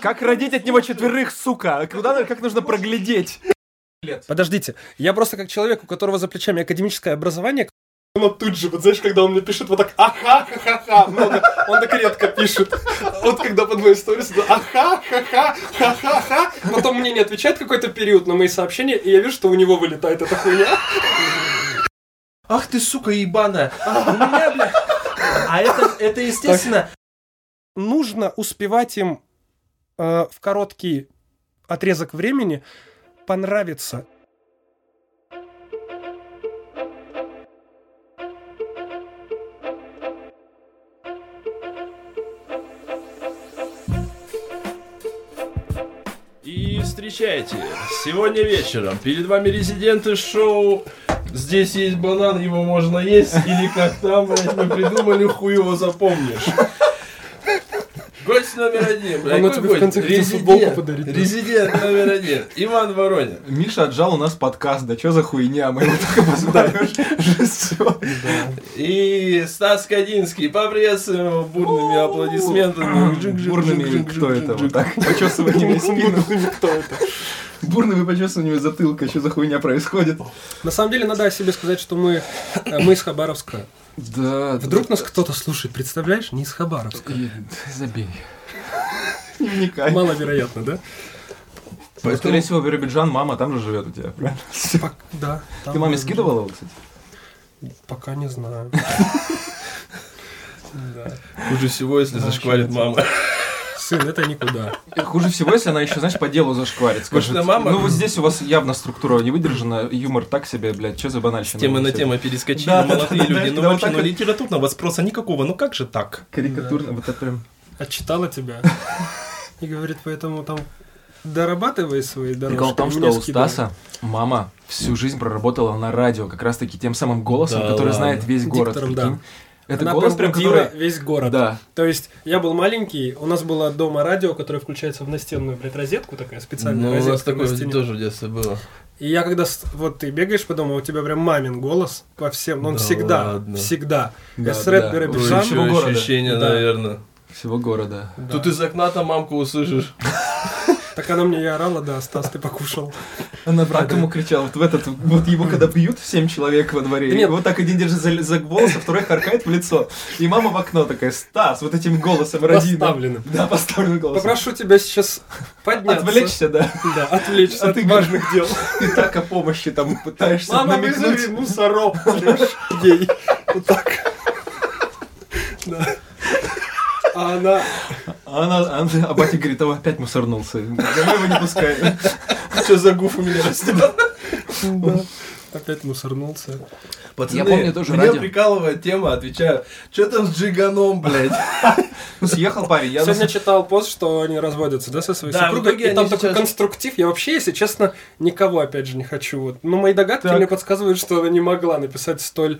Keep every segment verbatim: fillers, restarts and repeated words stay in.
Как родить от него четверых, сука? Куда, как нужно проглядеть? Подождите, я просто как человек, у которого за плечами академическое образование... Оно тут же, вот знаешь, когда он мне пишет вот так «аха-ха-ха-ха», много, он так редко пишет. Вот когда под моей сторис «аха-ха-ха-ха-ха-ха», потом мне не отвечает какой-то период на мои сообщения, и я вижу, что у него вылетает эта хуйня. Ах ты, сука, ебаная! А, у меня, бля... А это, это естественно... Так. Нужно успевать им э, в короткий отрезок времени понравиться. И встречайте, сегодня вечером перед вами резиденты шоу «Здесь есть банан, его можно есть» или как там, блядь, мы придумали, хуй его запомнишь. Гость номер один, блядь, он тебе в конце резидент, подарит, резидент да? номер один, Иван Воронин. Миша отжал у нас подкаст, да чё за хуйня, мы его только посмотрим. И Стас Кадинский, поприветствуем его бурными аплодисментами. Бурными кто это? Вот так, почёсываниями спину. Кто это? Бурными почёсываниями затылка, что за хуйня происходит? На самом деле, надо о себе сказать, что мы из Хабаровска. Да. Вдруг да, нас да. кто-то слушает, представляешь? Не из Хабаровска. Забей. Не вникай. Маловероятно, да? Поэтому... Скорее всего, Биробиджан, мама там же живет у тебя, правильно? Пок... Да. Ты маме скидывала его, кстати? Пока не знаю. Хуже всего, если зашкварит мама. Сын, это никуда. Хуже всего, если она еще, знаешь, по делу зашкварит. Скажет, мама... ну вот здесь у вас явно структура не выдержана, юмор так себе, блядь, что за банальщина? С темы на тему перескочили, да, молодые да, люди, да, ну да, вообще, вот ну как... литературного спроса никакого, ну как же так? Карикатурно, да. Вот это прям... Отчитала тебя и говорит, поэтому там дорабатывай свои дорожки. Прикол в том, что у Стаса мама всю жизнь проработала на радио, как раз-таки тем самым голосом, да, который ладно. Знает весь город. Диктором, да. Это она голос, прям который... весь город. Да. То есть я был маленький, у нас было дома радио, которое включается в настенную, блядь, розетку, такая специальная ну, розетка. У нас такое на тоже в детстве было. И я когда вот ты бегаешь по дому, у тебя прям мамин голос по всем, ну, он да всегда, ладно. Всегда. Да, СРЭП, да. Биробиджан, всего города. Ощущение, да. Наверное. Всего города. Да. Тут из окна-то мамку услышишь. Так она мне и орала, да, Стас, ты покушал. Она братому кричала, вот в этот, вот его когда бьют, семь человек во дворе, да нет. Его так один держит за, за волосы, второй харкает в лицо. И мама в окно такая, Стас, вот этим голосом родиным. Поставленным. Да, поставленным голосом. Попрошу тебя сейчас подняться. Отвлечься, да. Да, отвлечься а от ты, важных дел. Ты так о помощи там пытаешься мама, намекнуть. Мама, вызови мусоров. Ей. Вот так. Да. А она... Она, она... А батя говорит, а опять мусорнулся. Давай его не пускай. Что за гуф у меня растет? Опять мусорнулся. Пацаны, я помню, тоже меня радио. Прикалывает тема, отвечаю, что там с Джиганом, блядь? Ну, съехал парень. Я Сегодня нас... читал пост, что они разводятся, да, со своей да, супругой, и там сейчас... такой конструктив. Я вообще, если честно, никого, опять же, не хочу. Вот. Но мои догадки так. Мне подсказывают, что она не могла написать столь...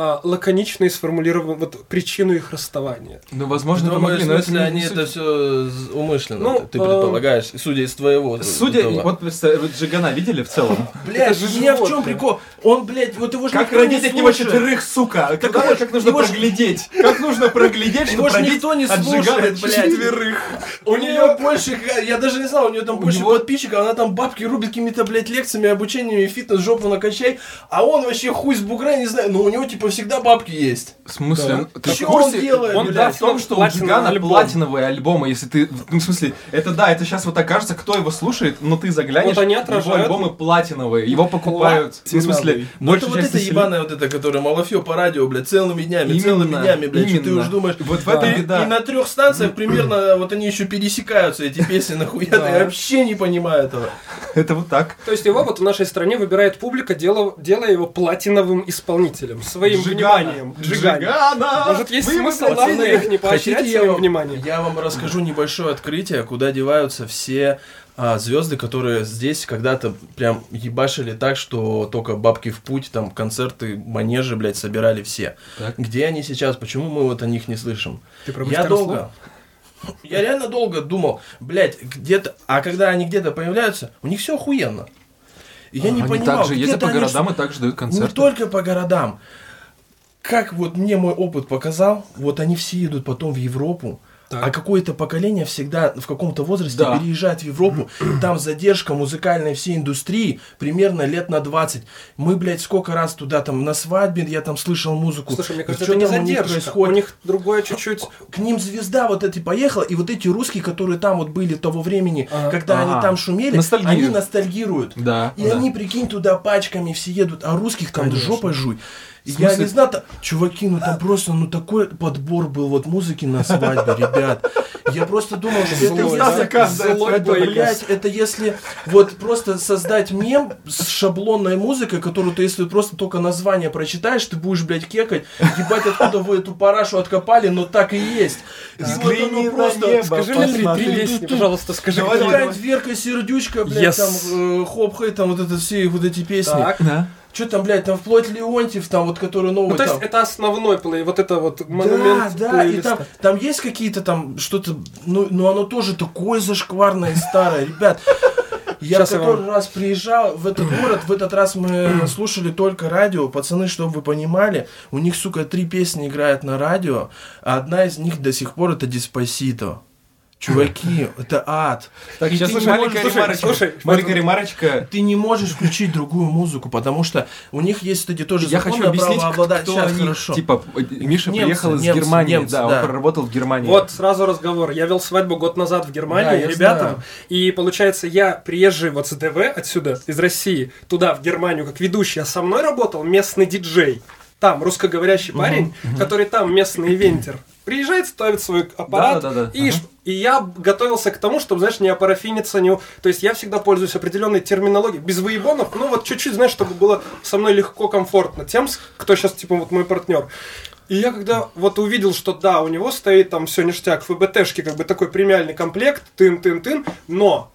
лаконично и сформулирован вот, причину их расставания. Ну, возможно, помогли, но если они суть... это все умышленно, ну, ты э... предполагаешь, судя из твоего... Судя, вот Джигана видели в целом? Блядь, меня в чем прикол? Он, блядь, вот его же никто не слушает. Как родить от него четверых, сука? Как нужно проглядеть? Как нужно проглядеть, чтобы родить от Джигана четверых? У нее больше, я даже не знал, у нее там больше подписчиков, она там бабки рубит какими-то, блядь, лекциями, обучениями, фитнес, жопу накачай, а он вообще хуй с бугра, не знаю, но у него типа всегда бабки есть. В смысле? Да. Ты что в курсе? Он делает? Он, да, в том, что у Джигана альбом. Платиновые альбомы, если ты... Ну, в смысле, это да, это сейчас вот так кажется, кто его слушает, но ты заглянешь, вот они его альбомы платиновые, его покупают. Ну, в смысле, ну, это вот эта сели... ебаная вот эта, которая малафьё по радио, блядь, целыми днями, именно, целыми днями, блядь, что ты уж думаешь. Вот в этом и, да. И на трех станциях примерно вот они еще пересекаются, эти песни нахуя, да. Я вообще не понимаю этого. Это вот так. То есть его вот в нашей стране выбирает публика, делая его платиновым исполнителем. Своим Джигана. Вниманием. Джигана! Джигана. Может, есть вы смысл, главное, их не поощрять своим вниманием? Я вам расскажу небольшое открытие, куда деваются все а, звезды, которые здесь когда-то прям ебашили так, что только бабки в путь, там, концерты, манежи, блядь, собирали все. Так. Где они сейчас? Почему мы вот о них не слышим? Ты про Я долго... Слов? Я реально долго думал, блядь, где-то... А когда они где-то появляются, у них все охуенно. И я а, не они понимал, так же ездят по городам они... и также дают концерты. Не только по городам. Как вот мне мой опыт показал, вот они все идут потом в Европу, Так. А какое-то поколение всегда в каком-то возрасте да. переезжает в Европу, там задержка музыкальной всей индустрии примерно лет на двадцать. Мы, блядь, сколько раз туда там на свадьбе, я там слышал музыку. Слушай, мне кажется, это не задержка, у них другое чуть-чуть. К ним звезда вот эта поехала, и вот эти русские, которые там вот были того времени, а, когда а-а. они там шумели, ностальгируют. они ностальгируют. Да, и да. они, прикинь, туда пачками все едут, а русских там Конечно. жопой жуй. Я не знаю, там, чуваки, ну там просто, ну такой подбор был вот музыки на свадьбе, ребят. Я просто думал, что злой, это, злой, злой, это, блядь, это если вот просто создать мем с шаблонной музыкой, которую ты, если просто только название прочитаешь, ты будешь, блядь, кекать, ебать, откуда вы эту парашу откопали, но так и есть. И Взгляни вот просто... небо, скажи мне три песни, пожалуйста, скажи. Какая-нибудь Верка Сердючка, блядь, yes. там, э, хоп-хэй, там вот это все, вот эти песни. Так, да. Что там, блядь, там вплоть Леонтьев, там вот который новый. Ну, то есть там... это основной плей, вот это вот монумент. Да, да, и там, там есть какие-то там что-то, ну, ну оно тоже такое зашкварное и старое, ребят. Я Сейчас который я вам... раз приезжал в этот город, в этот раз мы слушали только радио. Пацаны, чтобы вы понимали, у них, сука, три песни играют на радио, а одна из них до сих пор это «Деспасито». Чуваки, это ад. Так, сейчас слушай, маленькая можешь... ремарочка. Слушай, маленькая ремарочка. Ты не можешь включить другую музыку, потому что у них есть, кстати, тоже законное право обладать. Я хочу объяснить, кто сейчас, они, типа, Миша немцы, приехал немцы, из Германии, немцы, да, да, он проработал в Германии. Вот сразу разговор. Я вел свадьбу год назад в Германии, да, ребятам, и, получается, я приезжий вот с ДВ отсюда, из России, туда, в Германию, как ведущий, а со мной работал местный диджей. Там русскоговорящий парень, угу, который угу. там местный ивентер. Приезжает, ставит свой аппарат, да, да, да. И, ага. и я готовился к тому, чтобы, знаешь, не опарафиниться, не... то есть я всегда пользуюсь определенной терминологией, без выебонов, ну вот чуть-чуть, знаешь, чтобы было со мной легко, комфортно, тем, кто сейчас, типа, вот мой партнер. И я когда вот увидел, что да, у него стоит там все ништяк, ФБТшки, как бы такой премиальный комплект, тын-тын-тын, но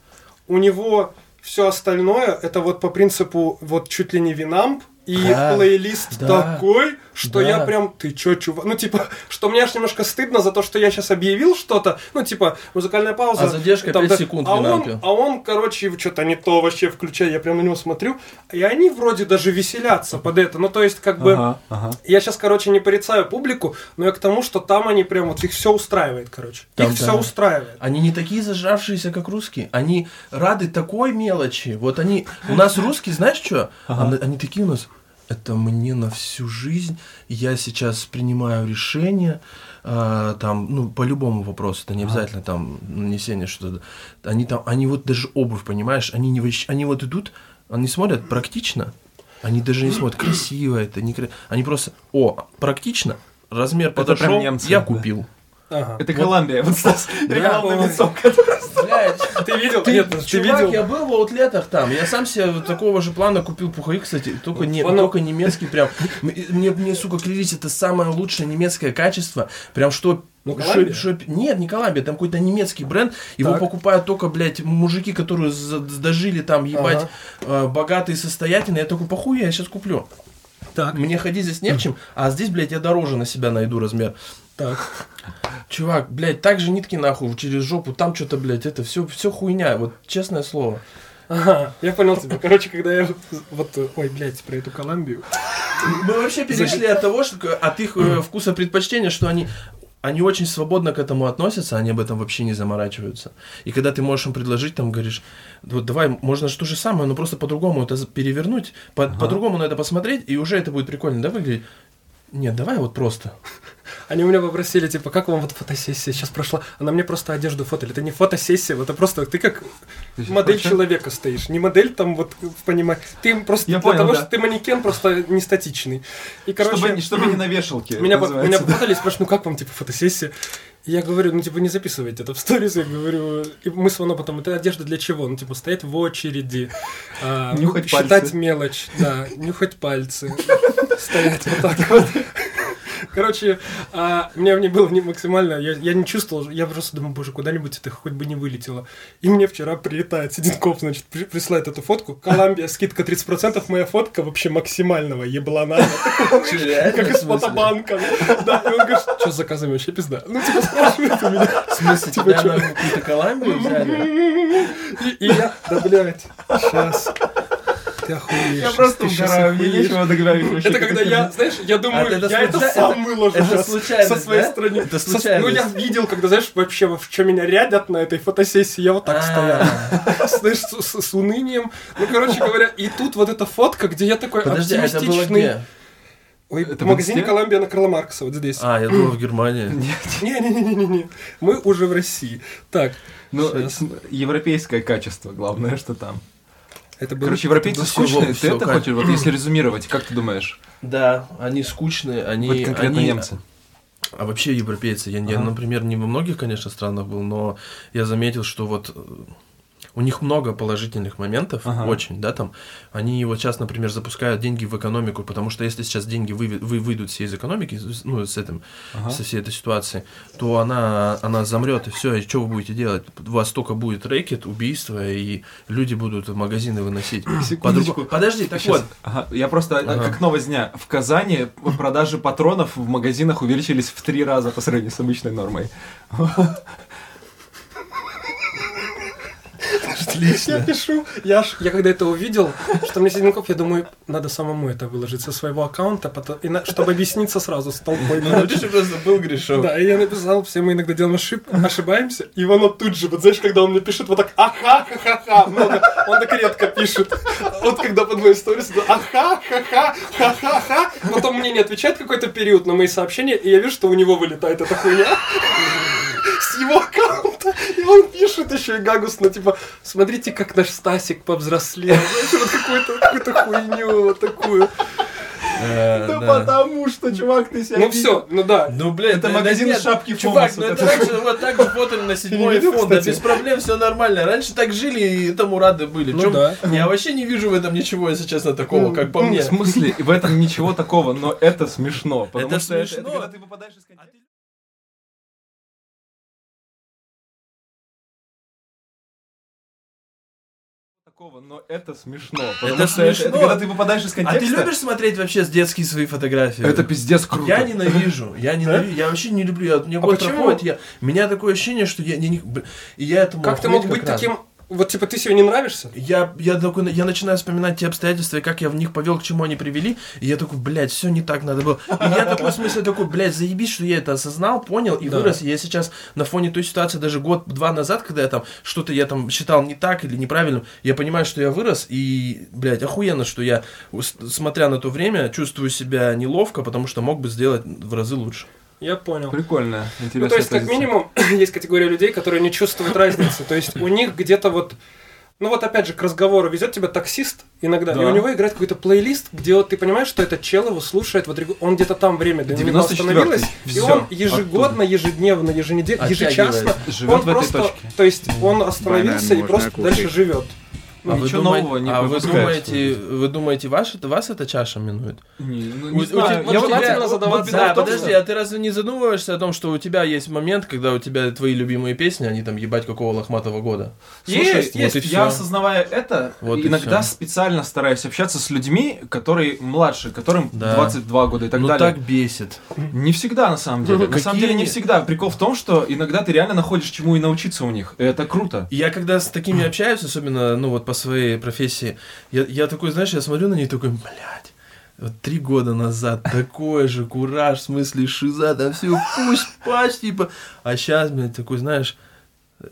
у него все остальное, это вот по принципу вот чуть ли не Винамп, и да, плейлист да, такой, что да. я прям, ты чё, чувак? Ну, типа, что мне аж немножко стыдно за то, что я сейчас объявил что-то. Ну, типа, музыкальная пауза. А задержка там, пять да, секунд а в он, а он, короче, что-то не то вообще включает. Я прям на него смотрю. И они вроде даже веселятся под это. Ну, то есть, как бы, ага, ага. я сейчас, короче, не порицаю публику, но я к тому, что там они прям, вот их все устраивает, короче. Там, их да. все устраивает. Они не такие зажавшиеся, как русские. Они рады такой мелочи. Вот они, у нас русские, знаешь, что? Ага. Они такие у нас... Это мне на всю жизнь. Я сейчас принимаю решение, э, там, ну, по любому вопросу, это не обязательно там нанесение что-то. Они там, они вот даже обувь, понимаешь, они не выщ... они вот идут, они смотрят практично, они даже не смотрят, красиво это, не красиво. Они просто, о, практично, размер подошел, я купил. Да. Ага. Это Колумбия, вот Стас, рекламное лицо, которое... Блядь, ты видел? Ты, Нет, чувак, ты видел? Я был в аутлетах там, я сам себе вот такого же плана купил пуховик, кстати, только, не, только немецкий прям. Мне, мне, сука, клялись, это самое лучшее немецкое качество, прям что... Ну, шо, шо, нет, не Columbia, там какой-то немецкий бренд, его так. покупают только, блядь, мужики, которые дожили там, ебать, ага. э, богатые, состоятельные, я такой, похуй, я сейчас куплю. Так. Мне ходить здесь не в чем, а здесь, блядь, я дороже на себя найду размер. Так. Чувак, блядь, так же нитки нахуй через жопу, там что-то, блядь, это все, все хуйня, вот честное слово. Ага, я понял тебя. Короче, когда я вот, ой, блядь, про эту Колумбию. Мы вообще перешли от того, что от их вкуса предпочтения, что они... Они очень свободно к этому относятся, они об этом вообще не заморачиваются. И когда ты можешь им предложить, там говоришь, вот давай, можно же то же самое, но просто по-другому это перевернуть, по- ага. по-другому на это посмотреть, и уже это будет прикольно, да, выглядеть? Нет, давай вот просто. Они у меня попросили, типа, как вам вот фотосессия сейчас прошла? Она мне просто одежду фотали. Это не фотосессия, это просто ты как ты модель хочешь? Человека стоишь. Не модель там, вот, понимаешь. Ты им просто я для понял, того, да. что ты манекен просто не статичный. И, короче, чтобы, чтобы не на вешалке. Меня, по, меня попадали и спрашивают, ну как вам, типа, фотосессия? И я говорю, ну, типа, не записывайте это в сторис. Я говорю, и мы с Ваном потом, это одежда для чего? Ну, типа, стоять в очереди. А, нюхать считать пальцы. Считать мелочь, да. Нюхать пальцы. Стоять вот так вот. Короче, а, мне, мне было не максимально, я, я не чувствовал, я просто думаю, боже, куда-нибудь это хоть бы не вылетело. И мне вчера прилетает Сиденков, значит, при, присылает эту фотку. Колумбия, скидка тридцать процентов, моя фотка вообще максимального еблана. Как из фотобанка. Да, и он говорит, что с заказами вообще пизда. Ну, типа, спрашивает у меня. В смысле, тебя на какую-то Колумбию взяли? И я, да, блядь, сейчас... ты охуеешь. Я просто угораю, мне нечего догравить. Это когда я, знаешь, я думаю, я это сам выложу со своей стороны. Ну, я видел, когда, знаешь, вообще, в чем меня рядят на этой фотосессии, я вот так стоял. Знаешь, с унынием. Ну, короче говоря, и тут вот эта фотка, где я такой оптимистичный... Ой, это магазин Columbia на Карла Маркса, вот здесь. А, я думал, в Германии. Нет, не-не-не-не-не. Мы уже в России. Так. Ну, европейское качество, главное, что там. Это было... Короче, европейцы это скучные. Ты это хочешь? Вот если резюмировать, как ты думаешь? Да, они скучные, они... Вот конкретно они... немцы. А вообще европейцы. Я, ага. я, например, не во многих, конечно, странах был, но я заметил, что вот... У них много положительных моментов, ага. очень, да, там, они вот сейчас, например, запускают деньги в экономику, потому что если сейчас деньги вы, вы выйдут все из экономики, ну, с этим, ага. со всей этой ситуации, то она, она замрет, и все, и что вы будете делать? У вас только будет рэкет, убийство, и люди будут в магазины выносить. Секундочку. Подожди, так сейчас. Вот. Ага. Я просто, ага. как новость дня, в Казани продажи патронов в магазинах увеличились в три раза по сравнению с обычной нормой. Отлично. Я пишу, я, аж, я когда это увидел, что мне Седенков, я думаю, надо самому это выложить со своего аккаунта, потом, на, чтобы объясниться сразу с толпой. Ну, ты же просто был грешок. Да, и я написал, все мы иногда делаем ошибки, ошибаемся, и Иван вот тут же, вот знаешь, когда он мне пишет вот так, аха-ха-ха-ха, много, он так редко пишет. Вот когда под мои сторис, аха-ха-ха-ха-ха-ха, потом мне не отвечает какой-то период на мои сообщения, и я вижу, что у него вылетает эта хуйня. С его аккаунта, и он пишет еще и гагусно, типа, смотрите, как наш Стасик повзрослел, знаешь, вот какую-то, какую-то хуйню вот такую. Uh, да, да потому что, чувак, ты себя... Ну видел. Все, ну да. Ну, бля, это да, магазин да, шапки чувак, Фомаса. Чувак, ну это раньше вот так же фотали на седьмой фон, да без проблем, все нормально. Раньше так жили и этому рады были. Ну, Чем... да. Я вообще не вижу в этом ничего, если честно, такого, как по мне. В смысле, в этом ничего такого, но это смешно. Это смешно. Когда ты попадаешь из контекста... Но это смешно, потому это что смешно. Это, это когда ты попадаешь из контекста. А ты любишь смотреть вообще с детские свои фотографии? Это пиздец круто. Я ненавижу, я ненавижу, я вообще не люблю, я, мне а год проходит, я, у меня такое ощущение, что я не... И я этому как ты мог как быть раз. Таким... Вот, типа, ты себе не нравишься? Я, я, такой, я начинаю вспоминать те обстоятельства, и как я в них повел, к чему они привели, и я такой, блядь, все не так надо было. И я такой, в смысле, такой, блядь, заебись, что я это осознал, понял и да. вырос. И я сейчас на фоне той ситуации, даже год-два назад, когда я там что-то я там считал не так или неправильным, я понимаю, что я вырос, и, блядь, охуенно, что я, смотря на то время, чувствую себя неловко, потому что мог бы сделать в разы лучше. Я понял. Прикольно. Интересная ну, то есть, позиция. Как минимум, есть категория людей, которые не чувствуют разницы. То есть, у них где-то вот... Ну, вот опять же, к разговору везет тебя таксист иногда, да. и у него играет какой-то плейлист, где вот ты понимаешь, что этот чел его слушает, вот он где-то там время для него остановилось, и он ежегодно, ежедневно, еженедельно, ежечасно, он просто... То есть, он остановился и просто дальше живет. Ну, а вы, думаете, не а вы думаете, вы думаете, ваш, вас эта чаша минует? Не, ну, не у, знаю. У, я вот тебя, задаваться. Да, том, подожди, что... а ты разве не задумываешься о том, что у тебя есть момент, когда у тебя твои любимые песни, они там ебать какого лохматого года? Слушай, есть, вот есть. И я осознавая это, вот иногда специально стараюсь общаться с людьми, которые младше, которым да. двадцать два года и так ну, далее. Ну так бесит. Не всегда, на самом деле. Ну, на какие... самом деле не всегда. Прикол в том, что иногда ты реально находишь чему и научиться у них. И это круто. Я когда с такими общаюсь, особенно, ну вот по своей профессии, я, я такой, знаешь, я смотрю на нее такой, блядь, вот три года назад такой же кураж, в смысле шиза, да все, пусть, пасть, типа, а сейчас, блядь, такой, знаешь,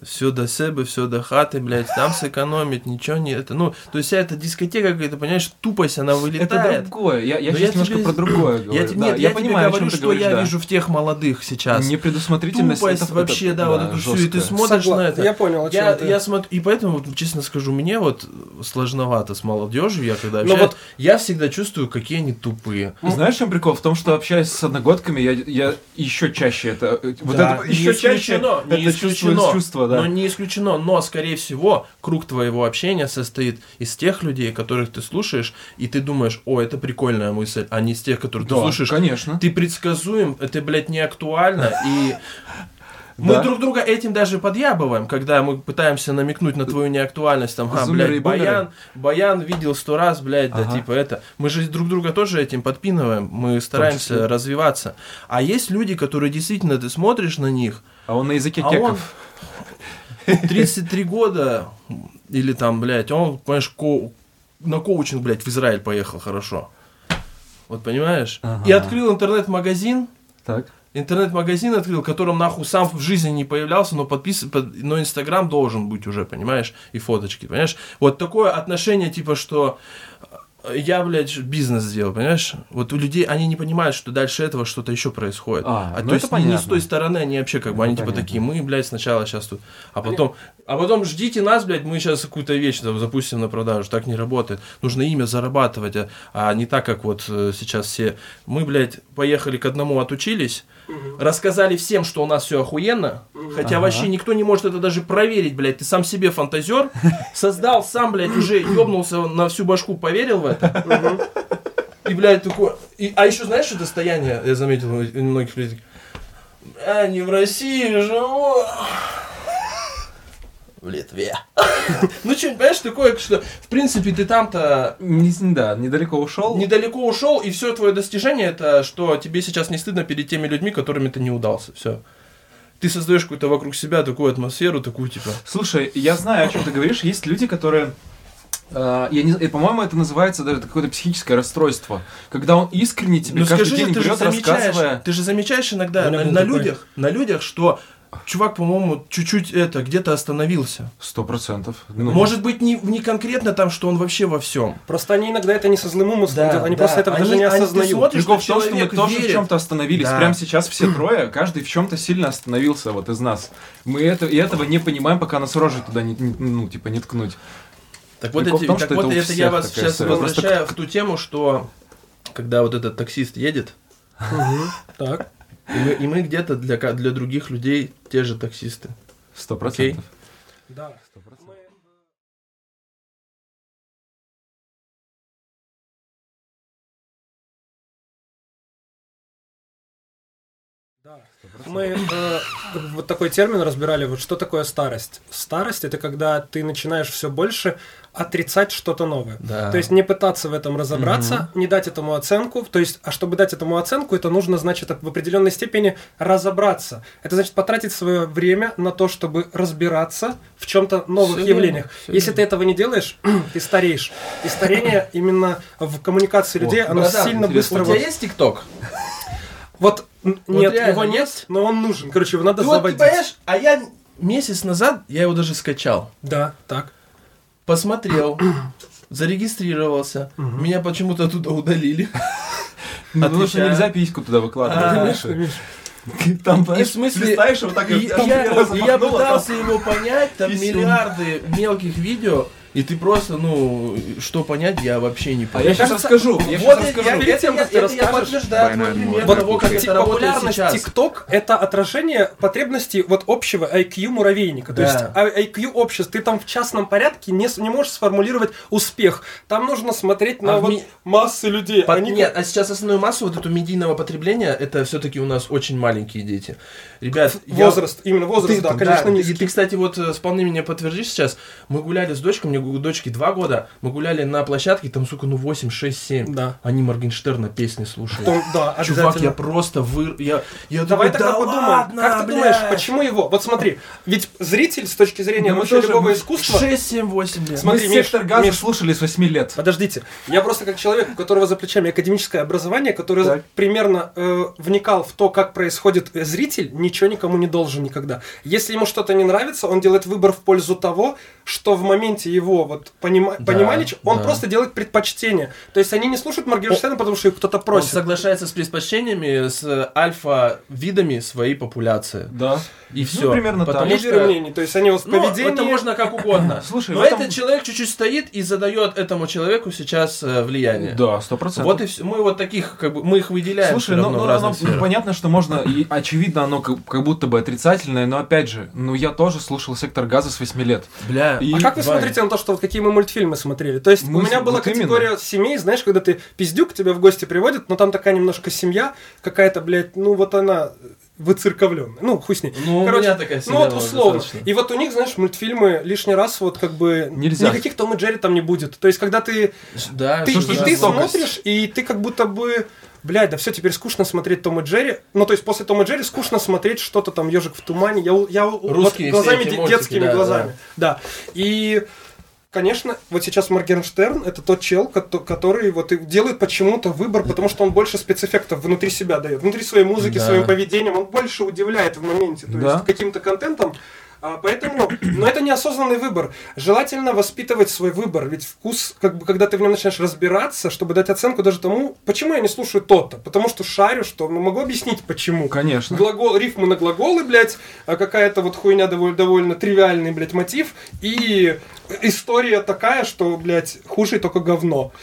все до себе, все до хаты, блядь, там сэкономить, ничего не это, ну, то есть вся эта дискотека, ты понимаешь, тупость, она вылетает. Это другое, я, я сейчас я немножко тебе... про другое говорю. Я, да, нет, я, я понимаю, тебе говорю, что говоришь, я да. вижу в тех молодых сейчас. Непредусмотрительность. Тупость это, вообще, это, да, да, вот эту всю, и ты смотришь Согла... на это. Я понял, о чем я, ты. Я смотр... И поэтому, вот, честно скажу, мне вот сложновато с молодежью, я когда общаюсь, вот... я всегда чувствую, какие они тупые. Знаешь, в чем прикол? В том, что общаясь с одногодками, я, я еще чаще это... Вот да, это еще чаще это чувствую. Да. Но не исключено, но, скорее всего, круг твоего общения состоит из тех людей, которых ты слушаешь, и ты думаешь, о, это прикольная мысль, а не из тех, которых да, ты слушаешь. Конечно. Ты предсказуем, это, блядь, не актуально, и... Мы да. друг друга этим даже подъябываем, когда мы пытаемся намекнуть на твою неактуальность, там, а, блядь, баян, баян видел сто раз, блядь, ага. да, типа это. Мы же друг друга тоже этим подпинываем, мы стараемся развиваться. А есть люди, которые действительно, ты смотришь на них... А он на языке а кеков. Он тридцать три года, или там, блядь, он, понимаешь, ко... на коучинг, блядь, в Израиль поехал, хорошо. Вот понимаешь? Ага. И открыл интернет-магазин. Так. Интернет-магазин открыл, которым нахуй сам в жизни не появлялся, но подпис... но Инстаграм должен быть уже, понимаешь? И фоточки, понимаешь? Вот такое отношение, типа, что я, блядь, бизнес сделал, понимаешь? Вот у людей, они не понимают, что дальше этого что-то еще происходит. А, а ну то есть понятно. Не с той стороны, они вообще как бы, это они понятно. Типа такие, мы, блядь, сначала сейчас тут, а потом... А потом ждите нас, блядь, мы сейчас какую-то вещь запустим на продажу. Так не работает. Нужно имя зарабатывать, а, а не так, как вот сейчас все. Мы, блядь, поехали к одному, отучились, угу. рассказали всем, что у нас все охуенно, угу. хотя ага. вообще никто не может это даже проверить, блядь. Ты сам себе фантазер, создал сам, блядь, уже ёбнулся на всю башку, поверил в это. Угу. И, блядь, такое... И, а еще знаешь, что состояние, я заметил у многих людей, а не в России живу... В Литве. Ну, что-нибудь, понимаешь, такое, что, в принципе, ты там-то... Да, недалеко ушел. Недалеко ушел, и все твое достижение, это что тебе сейчас не стыдно перед теми людьми, которыми ты не удался. Все. Ты создаешь какую-то вокруг себя такую атмосферу, такую, типа... Слушай, я знаю, о чем ты говоришь. Есть люди, которые... Я не, по-моему, это называется даже какое-то психическое расстройство. Когда он искренне тебе ну, каждый скажи, день берет, рассказывая... Ты же замечаешь иногда на, на, людях, на людях, что... Чувак, по-моему, чуть-чуть это, где-то остановился. Сто процентов. Ну, может быть, не, не конкретно там, что он вообще во всем. Просто они иногда это не со злым умыслом, да, они да. просто этого они, даже не они, осознают. Смотришь, что в том, что мы тоже в чем-то остановились. Да. Прямо сейчас все трое, каждый в чем-то сильно остановился вот из нас. Мы это, и этого не понимаем, пока нас рожей туда не, не, ну, типа, не ткнуть. Так вот, эти, том, так вот это, это я вас сейчас история. Возвращаю просто... в ту тему, что когда вот этот таксист едет, так. И мы, и мы где-то для, для других людей те же таксисты. Сто процентов. Да, сто процентов. Мы э, вот такой термин разбирали, вот что такое старость. Старость – это когда ты начинаешь все больше отрицать что-то новое. Да. То есть не пытаться в этом разобраться, угу. не дать этому оценку. То есть, а чтобы дать этому оценку, это нужно, значит, в определенной степени разобраться. Это значит потратить свое время на то, чтобы разбираться в чем-то новых все явлениях. Все Если все ты этого не делаешь, ты стареешь. И старение именно в коммуникации людей, вот. Оно да, сильно да, быстро... У тебя вот... есть TikTok? Вот, вот нет, реально, его нет, но он нужен. Короче, его надо ты заводить. Вот, ты понимаешь, а я месяц назад, я его даже скачал. Да, так. Посмотрел, зарегистрировался. Угу. Меня почему-то оттуда удалили. Потому что нельзя письку туда выкладывать. Там, и в смысле, вот так, и, там я, я пытался там. Его понять, там и миллиарды сум. Мелких видео, и ты просто, ну, что понять, я вообще не понимаю. А я сейчас расскажу. Я вот сейчас расскажу. Я, перед тем, как ты расскажешь, вот того, как это работает сейчас. TikTok — это отражение потребностей вот общего ай кью муравейника. Да. То есть ай кью общества. Ты там в частном порядке не, не можешь сформулировать успех. Там нужно смотреть на а вот ми... массы людей. Под... Они... Нет, а сейчас основную массу вот эту медийного потребления, это все-таки у нас очень маленькие дети. Ребят, возраст, я... именно возраст, ты, да, конечно, да, низкий. И ты, кстати, вот вполне меня подтвердишь сейчас. Мы гуляли с дочкой, мне у дочки два года, мы гуляли на площадке, там, сука, ну восемь, шесть, семь. Да. Они Моргенштерна песни слушали. Том, да, чувак, я просто выр... Я, я Давай думаю, тогда да подумаем, ладно, как ты блядь. Думаешь, почему его? Вот смотри, ведь зритель с точки зрения вообще любого мы... искусства... шесть, семь, восемь лет. Смотри, мы «Сектор газа» слушали с восьми лет. Подождите, я просто как человек, у которого за плечами академическое образование, который так. примерно э, вникал в то, как происходит зритель, ничего никому не должен никогда. Если ему что-то не нравится, он делает выбор в пользу того, что в моменте его его вот понима- да, понимание, он да. просто делает предпочтение. То есть они не слушают Моргенштерна, потому что их кто-то просит. Он соглашается с предпочтениями, с альфа-видами своей популяции. Да. И все. Ну, примерно так. Лидеры что... мнений. То есть они вот ну, поведение... это можно как угодно. Слушай, но этом... этот человек чуть-чуть стоит и задает этому человеку сейчас влияние. Да, сто процентов. Вот и все. Мы вот таких, как бы, мы их выделяем. Слушай, ну, ну, оно, ну понятно, что можно, и очевидно, оно как, как будто бы отрицательное, но опять же, ну я тоже слушал «Сектор газа» с восьми лет. Бля. И... А как вы смотрите на то, что вот какие мы мультфильмы смотрели. То есть мы, у меня была вот категория именно. Семей, знаешь, когда ты пиздюк, тебя в гости приводят, но там такая немножко семья, какая-то, блядь, ну вот она выцерковленная. Ну, хуй с ней. Ну, короче, у меня такая семья. Ну, вот условно. Достаточно. И вот у них, знаешь, мультфильмы лишний раз вот как бы... Нельзя. Никаких Том и Джерри там не будет. То есть, когда ты... Да, ты, и ты смотришь, и ты как будто бы... Блядь, да все, теперь скучно смотреть Том и Джерри. Ну, то есть, после Тома и Джерри скучно смотреть что-то там «Ежик в тумане». Я, я вот глазами, детскими мультики, да, глазами. Да. да. И... Конечно, вот сейчас Моргенштерн — это тот чел, который вот делает почему-то выбор, потому что он больше спецэффектов внутри себя дает. Внутри своей музыки, да. своим поведением он больше удивляет в моменте, то да. есть каким-то контентом. А поэтому, но это неосознанный выбор. Желательно воспитывать свой выбор, ведь вкус, как бы, когда ты в нем начинаешь разбираться, чтобы дать оценку даже тому, почему я не слушаю то-то, потому что шарю, что, ну, могу объяснить, почему. Конечно. Глагол, рифмы на глаголы, блядь, какая-то вот хуйня довольно, довольно тривиальный, блядь, мотив, и история такая, что, блядь, хуже только говно.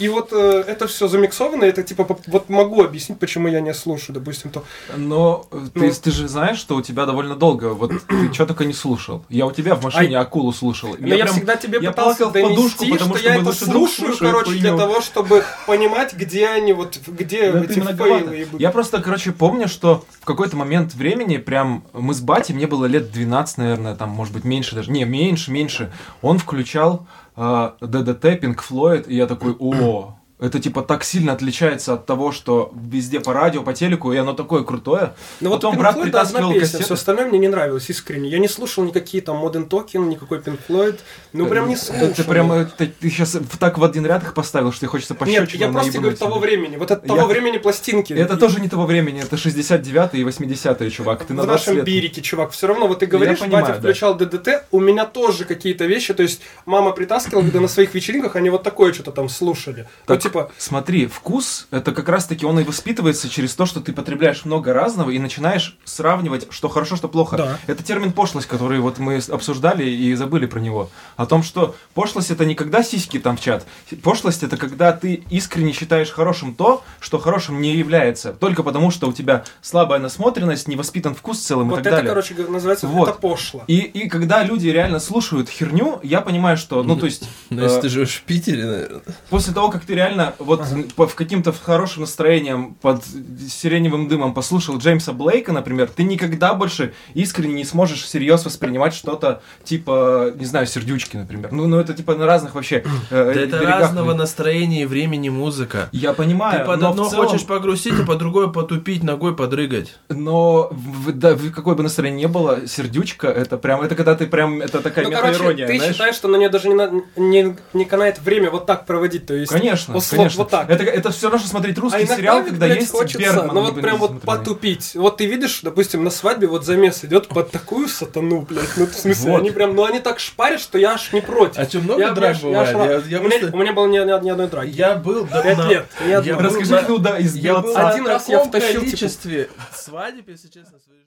И вот э, это все замиксовано, это типа, вот могу объяснить, почему я не слушаю, допустим, то... Но ну, ты, ты же знаешь, что у тебя довольно долго, вот ты что только не слушал. Я у тебя в машине а... акулу слушал. Но я, я прям, всегда тебе я пытался донести, подушку, потому, что, что я это слушаю, слушаю, короче, пойму. Для того, чтобы понимать, где они, вот, где да эти фейлы. Я просто, короче, помню, что в какой-то момент времени, прям, мы с батей, мне было лет двенадцать, наверное, там, может быть, меньше даже, не, меньше, меньше, он включал... ДДТ, Pink Floyd, и я такой, о, это типа так сильно отличается от того, что везде по радио, по телеку, и оно такое крутое. Но потом вот брат Floyd притаскивал песня, кассеты. Все остальное мне не нравилось, искренне. Я не слушал никакие там Modern Talking, никакой Pink Floyd, ну ты, прям не слушал. Ты прямо, ты, ты сейчас так в один ряд их поставил, что тебе хочется пощечину наебывать. Нет, я просто говорю того времени, вот от того я... времени пластинки. Это и... тоже не того времени, это шестьдесят девятые и восьмидесятые, чувак. Ты в на нашем бирике, чувак, все равно, вот ты говоришь, я батя понимаю, включал да. ДДТ, у меня тоже какие-то вещи, то есть мама притаскивала, когда на своих вечеринках они вот такое что-то там слушали. Так, типа... смотри, вкус, это как раз-таки он и воспитывается через то, что ты потребляешь много разного и начинаешь сравнивать, что хорошо, что плохо. Да. Это термин пошлость, который вот мы обсуждали и забыли про него. О том, что пошлость — это не когда сиськи там в чат. Пошлость — это когда ты искренне считаешь хорошим то, что хорошим не является. Только потому, что у тебя слабая насмотренность, невоспитан вкус в целом вот и так это, далее. Вот это, короче, называется вот. Это пошло. И, и когда люди реально слушают херню, я понимаю, что, ну, то есть... Ну, если ты живешь в Питере, наверное. После того, как ты реально реально, вот ага. по, в каким-то хорошим настроением, под сиреневым дымом послушал Джеймса Блейка, например, ты никогда больше искренне не сможешь всерьез воспринимать что-то типа, не знаю, Сердючки, например. Ну, ну это типа на разных вообще э, да это разного настроения и времени музыка. Я понимаю, ты под но одно в целом... хочешь погрустить, а под другое потупить, ногой подрыгать. Но в, да, в какое бы настроение ни было, Сердючка, это прям, это когда ты прям, это такая метаирония, ты знаешь? Считаешь, что на нее даже не, на, не, не канает время вот так проводить, то есть... Конечно. Вот, конечно. Вот так. Это, это все равно, что смотреть русский а сериал, ведь, когда блядь, есть хочется, Бергман. Ну вот прям вот потупить. Вот ты видишь, допустим, на свадьбе вот замес идет под такую сатану, блядь. Ну в смысле, вот. Они прям, ну они так шпарят, что я аж не против. А что, много я, драк бывает? У, просто... у меня было ни, ни, ни одной драки. Я был пять на... лет. Я я был, расскажи, на... ну да, из я был один раз я втащил количестве типа... свадеб, если честно, своей жизни.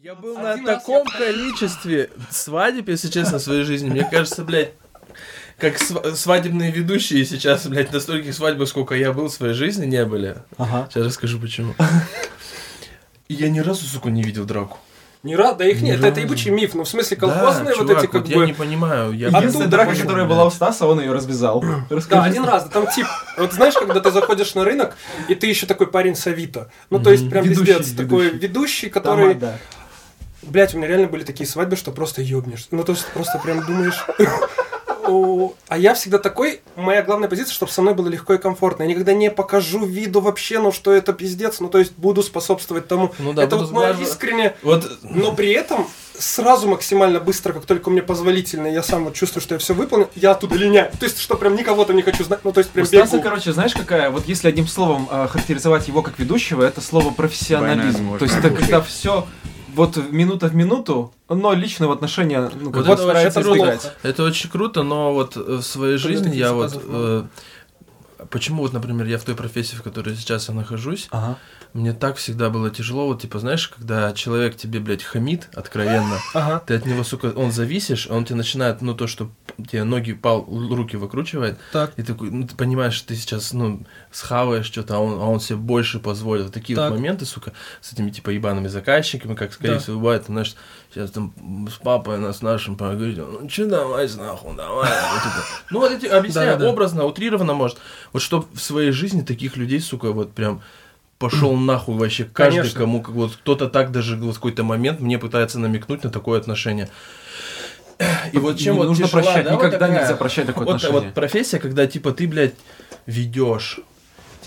Я был Один на таком я... количестве свадеб, если честно, в своей жизни. Мне кажется, блядь, как св- свадебные ведущие сейчас, блядь, на стольких свадьбах, сколько я был в своей жизни, не были. Ага. Сейчас расскажу, почему. Я ни разу, сука, не видел драку. Не раз, да их не нет, раз. Это ебучий миф, ну в смысле колхозные да, вот чувак, эти как вот бы... я не понимаю, я... Единственная драка, понял, которая блядь. Была у Стаса, он ее развязал. Расскажи. Да, один раз, да, там тип, вот знаешь, когда ты заходишь на рынок, и ты еще такой парень с Авито, ну то есть прям пиздец, такой ведущий, который... Там, да. Блять, у меня реально были такие свадьбы, что просто ёбнешь, ну то есть просто прям думаешь... А я всегда такой, моя главная позиция, чтобы со мной было легко и комфортно. Я никогда не покажу виду вообще, ну что это пиздец, ну то есть буду способствовать тому. Ну, да, это вот мое сглаживать. Искренне, вот. Но при этом сразу максимально быстро, как только мне позволительно, я сам вот чувствую, что я все выполнил, я оттуда линяю. То есть, что прям никого там не хочу знать, ну то есть прям бегу. У Стаса, короче, знаешь какая, вот если одним словом э, характеризовать его как ведущего, это слово профессионализм. Война, то есть это когда все... Вот минута в минуту, но личного отношения ну, вот вот старается избегать. Это очень круто, но вот в своей жизни я вот... Э, почему вот, например, я в той профессии, в которой сейчас я нахожусь, ага. мне так всегда было тяжело. Вот типа, знаешь, когда человек тебе, блядь, хамит откровенно, ага. ты от него, сука, он зависишь, он тебе начинает, ну, то, что тебе ноги, пал, руки выкручивает. Так. И ты, ну, ты понимаешь, что ты сейчас, ну, схаваешь что-то, а он, а он себе больше позволит. Вот такие так. вот моменты, сука, с этими, типа, ебаными заказчиками, как, скорее да. всего, бывает, знаешь, сейчас там с папой нас нашим поговорили, ну, че давай, нахуй, давай. Вот это. Ну, вот эти, объясняю, да, да. образно, утрированно, может. Вот чтоб в своей жизни таких людей, сука, вот прям пошел нахуй вообще каждый, конечно. Кому, как, вот кто-то так даже в вот, какой-то момент мне пытается намекнуть на такое отношение. И вот чем не вот нужно тяжела, прощать, да, никогда вот такая, нельзя прощать такое вот, отношение. Вот профессия, когда типа ты, блядь, ведешь.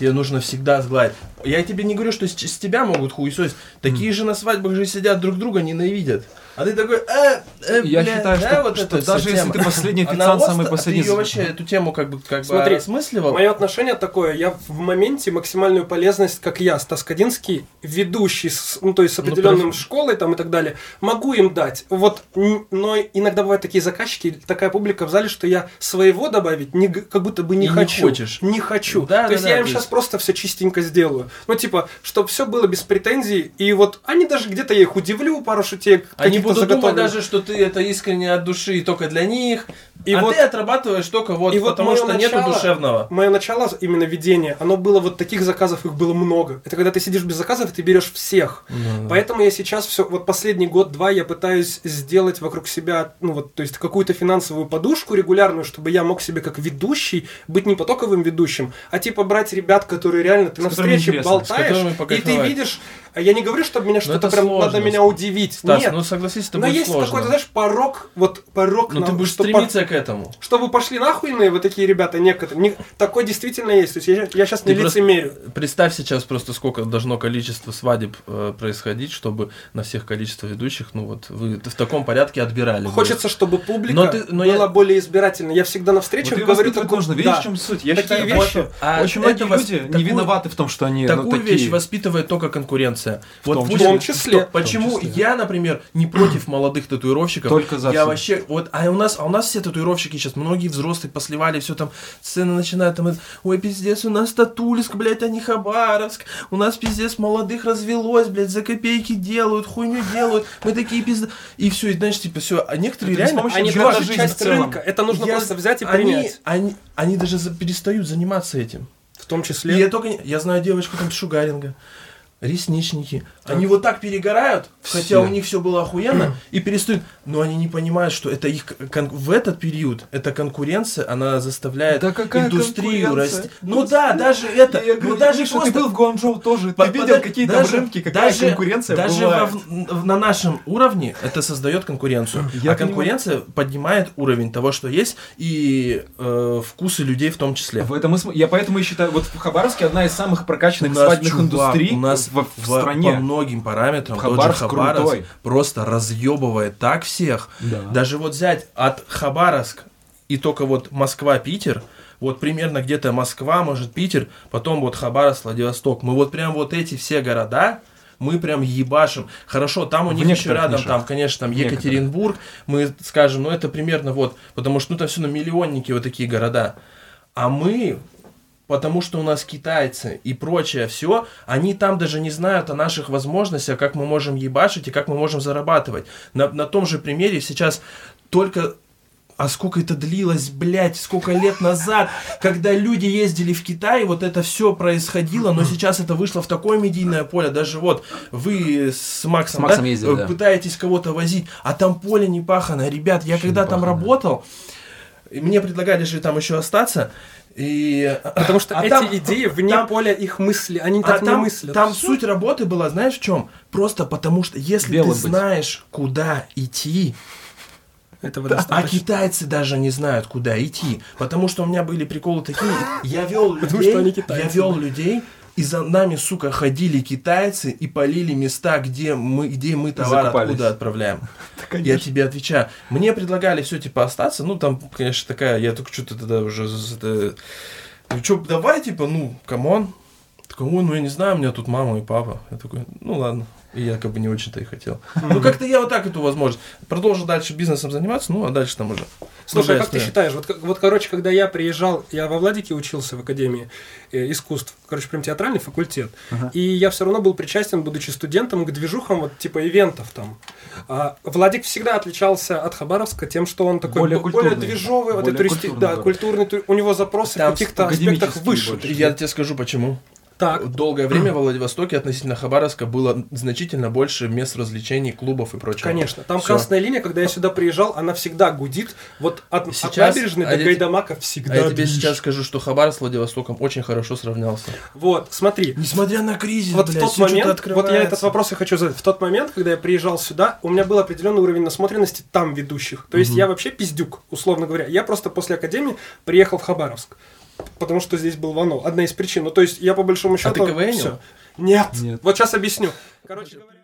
тебе нужно всегда сгладить. Я тебе не говорю, что с, с тебя могут хуесосить. Такие mm. же на свадьбах же сидят, друг друга ненавидят. А ты такой, э, э, я бля, считаю, да, что, вот что, что даже если тема. Ты последний официант, остро, самый последний. А ты ее вообще, эту тему как бы, как Смотри, бы осмысливал? Мое отношение такое, я в моменте максимальную полезность, как я, Стас Кадинский, ведущий, с, ну, то есть с определенным ну, школой там и так далее, могу им дать. Вот, но иногда бывают такие заказчики, такая публика в зале, что я своего добавить не, как будто бы не и хочу. Не хочешь. Не хочу. Да, то да, есть да, я да, им есть. Сейчас просто все чистенько сделаю. Ну, типа, чтобы все было без претензий, и вот они даже где-то, я их удивлю, пару шутек, они буду думать даже, что ты это искренне от души и только для них, и а вот, ты отрабатываешь только вот, и вот потому что начало, нету душевного. Мое начало, именно ведение, оно было вот таких заказов, их было много. Это когда ты сидишь без заказов, и ты берешь всех. Mm-hmm. Поэтому я сейчас все, вот последний год-два я пытаюсь сделать вокруг себя, ну вот, то есть какую-то финансовую подушку регулярную, чтобы я мог себе как ведущий быть не потоковым ведущим, а типа брать ребят, которые реально, ты на встрече болтаешь, и ты видишь... Я не говорю, чтобы меня что-то прям сложно. Надо меня удивить. Стас, нет. Ну согласись, это но будет сложно. Но есть какой-то, знаешь, порог, вот порог... Но на, ты будешь стремиться по... к этому. Чтобы пошли нахуйные вот такие ребята некоторые. Не... Такое действительно есть. То есть я, я сейчас не ты лицемерю. Просто... Представь сейчас просто, сколько должно количество свадеб э, происходить, чтобы на всех количество ведущих, ну вот, вы в таком порядке отбирали. Хочется, будет. Чтобы публика но ты, но была я... более избирательна. Я всегда на встречах вот говорю такую... нужно. Видишь, да. В чем суть? Я такие считаю, вещи... А очень многие люди такую... не виноваты в том, что они... Такую ну, такие... вещь воспитывает только конкуренция. В вот том в том числе. Что, почему в том числе. Я, например, не против молодых татуировщиков. Только за я все. Вообще, вот, а у нас, а у нас все татуировщики сейчас, многие взрослые посливали, все там, сцены начинают там, ой, пиздец, у нас Татульск, блядь, а не Хабаровск, у нас, пиздец, молодых развелось, блядь, за копейки делают, хуйню делают, мы такие пиздец. И все, и знаешь, типа, все, а некоторые это реально... Они даже часть рынка, это нужно я, просто взять и принять. Они, они, они даже за, перестают заниматься этим. В том числе. И я только, я знаю девочку там шугаринга. Ресничники. Так. Они вот так перегорают, все. Хотя у них все было охуенно, и перестают. Но они не понимают, что это их кон- в этот период эта конкуренция, она заставляет да индустрию расти. Ну, ну да, даже это. Я, ну, я даже что просто... ты был в Гуанчжоу тоже, ты видел какие там рынки, какая даже, конкуренция даже бывает. Даже на нашем уровне это создает конкуренцию. Я а конкуренция понимаю. Поднимает уровень того, что есть, и э, вкусы людей в том числе. В этом я поэтому и считаю, вот в Хабаровске одна из самых прокачанных свадебных индустрий. У нас В, в стране. По многим параметрам Хабаровск тот же Хабаровск крутой. Просто разъебывает так всех. Да. Даже вот взять от Хабаровск и только вот Москва-Питер, вот примерно где-то Москва, может, Питер, потом вот Хабаровск, Владивосток. Мы вот прям вот эти все города... Мы прям ебашим. Хорошо, там у них еще рядом, нишах. Там, конечно, там Екатеринбург. Мы скажем, ну это примерно вот, потому что ну там все на миллионники вот такие города. А мы... Потому что у нас китайцы и прочее все, они там даже не знают о наших возможностях, как мы можем ебашить и как мы можем зарабатывать. На, на том же примере сейчас только... А сколько это длилось, блядь, сколько лет назад, когда люди ездили в Китай, вот это все происходило, но сейчас это вышло в такое медийное поле, даже вот вы с Максом, с Максом да, ездили, да. Пытаетесь кого-то возить, а там поле не паханое. Ребят, я Очень когда там паханое. Работал, мне предлагали же там еще остаться, и... Потому что а эти там, идеи вне там, поля их мысли, они так а не там, мыслят. Там суть работы была, знаешь, в чем? Просто потому что, если Белым ты быть. Знаешь, куда идти, этого достаточно. А китайцы даже не знают, куда идти. Потому что у меня были приколы такие, я вел людей, я вел людей, и за нами, сука, ходили китайцы и палили места, где мы, где мы товар откуда отправляем. Да, я тебе отвечаю. Мне предлагали все типа остаться. Ну, там, конечно, такая, я только что-то тогда уже... Это... Ну, что, давай, типа, ну, камон. Такой, ой, ну, я не знаю, у меня тут мама и папа. Я такой, ну, ладно. И я как бы не очень-то и хотел. Ну, как-то я вот так эту возможность. Продолжу дальше бизнесом заниматься, ну, а дальше там уже. Слушай, а как ты считаешь? Вот, вот, короче, когда я приезжал, я во Владике учился в Академии э, искусств, короче, прям театральный факультет, ага. И я все равно был причастен, будучи студентом, к движухам, вот, типа, ивентов там. А Владик всегда отличался от Хабаровска тем, что он такой более, б- более движовый, более вот, туристи... да, да, культурный, у него запросы там в каких-то аспектах выше. Больше. Я тебе скажу, почему. Так. Долгое время во Владивостоке относительно Хабаровска было значительно больше мест развлечений, клубов и прочего. Конечно. Там Всё. Красная линия, когда я сюда приезжал, она всегда гудит. Вот от, сейчас, от набережной а до Гайдамака всегда. А я тебе сейчас скажу, что Хабаровск с Владивостоком очень хорошо сравнялся. Вот, смотри. Несмотря на кризис, вот блядь, в тот момент, вот я этот вопрос и хочу задать. В тот момент, когда я приезжал сюда, у меня был определенный уровень насмотренности там ведущих. То есть угу. я вообще пиздюк, условно говоря. Я просто после академии приехал в Хабаровск. потому что здесь был Ванов. Одна из причин. Ну, то есть, я по большому счету... А ты КВНил? Нет. Нет. Вот сейчас объясню. Короче говоря...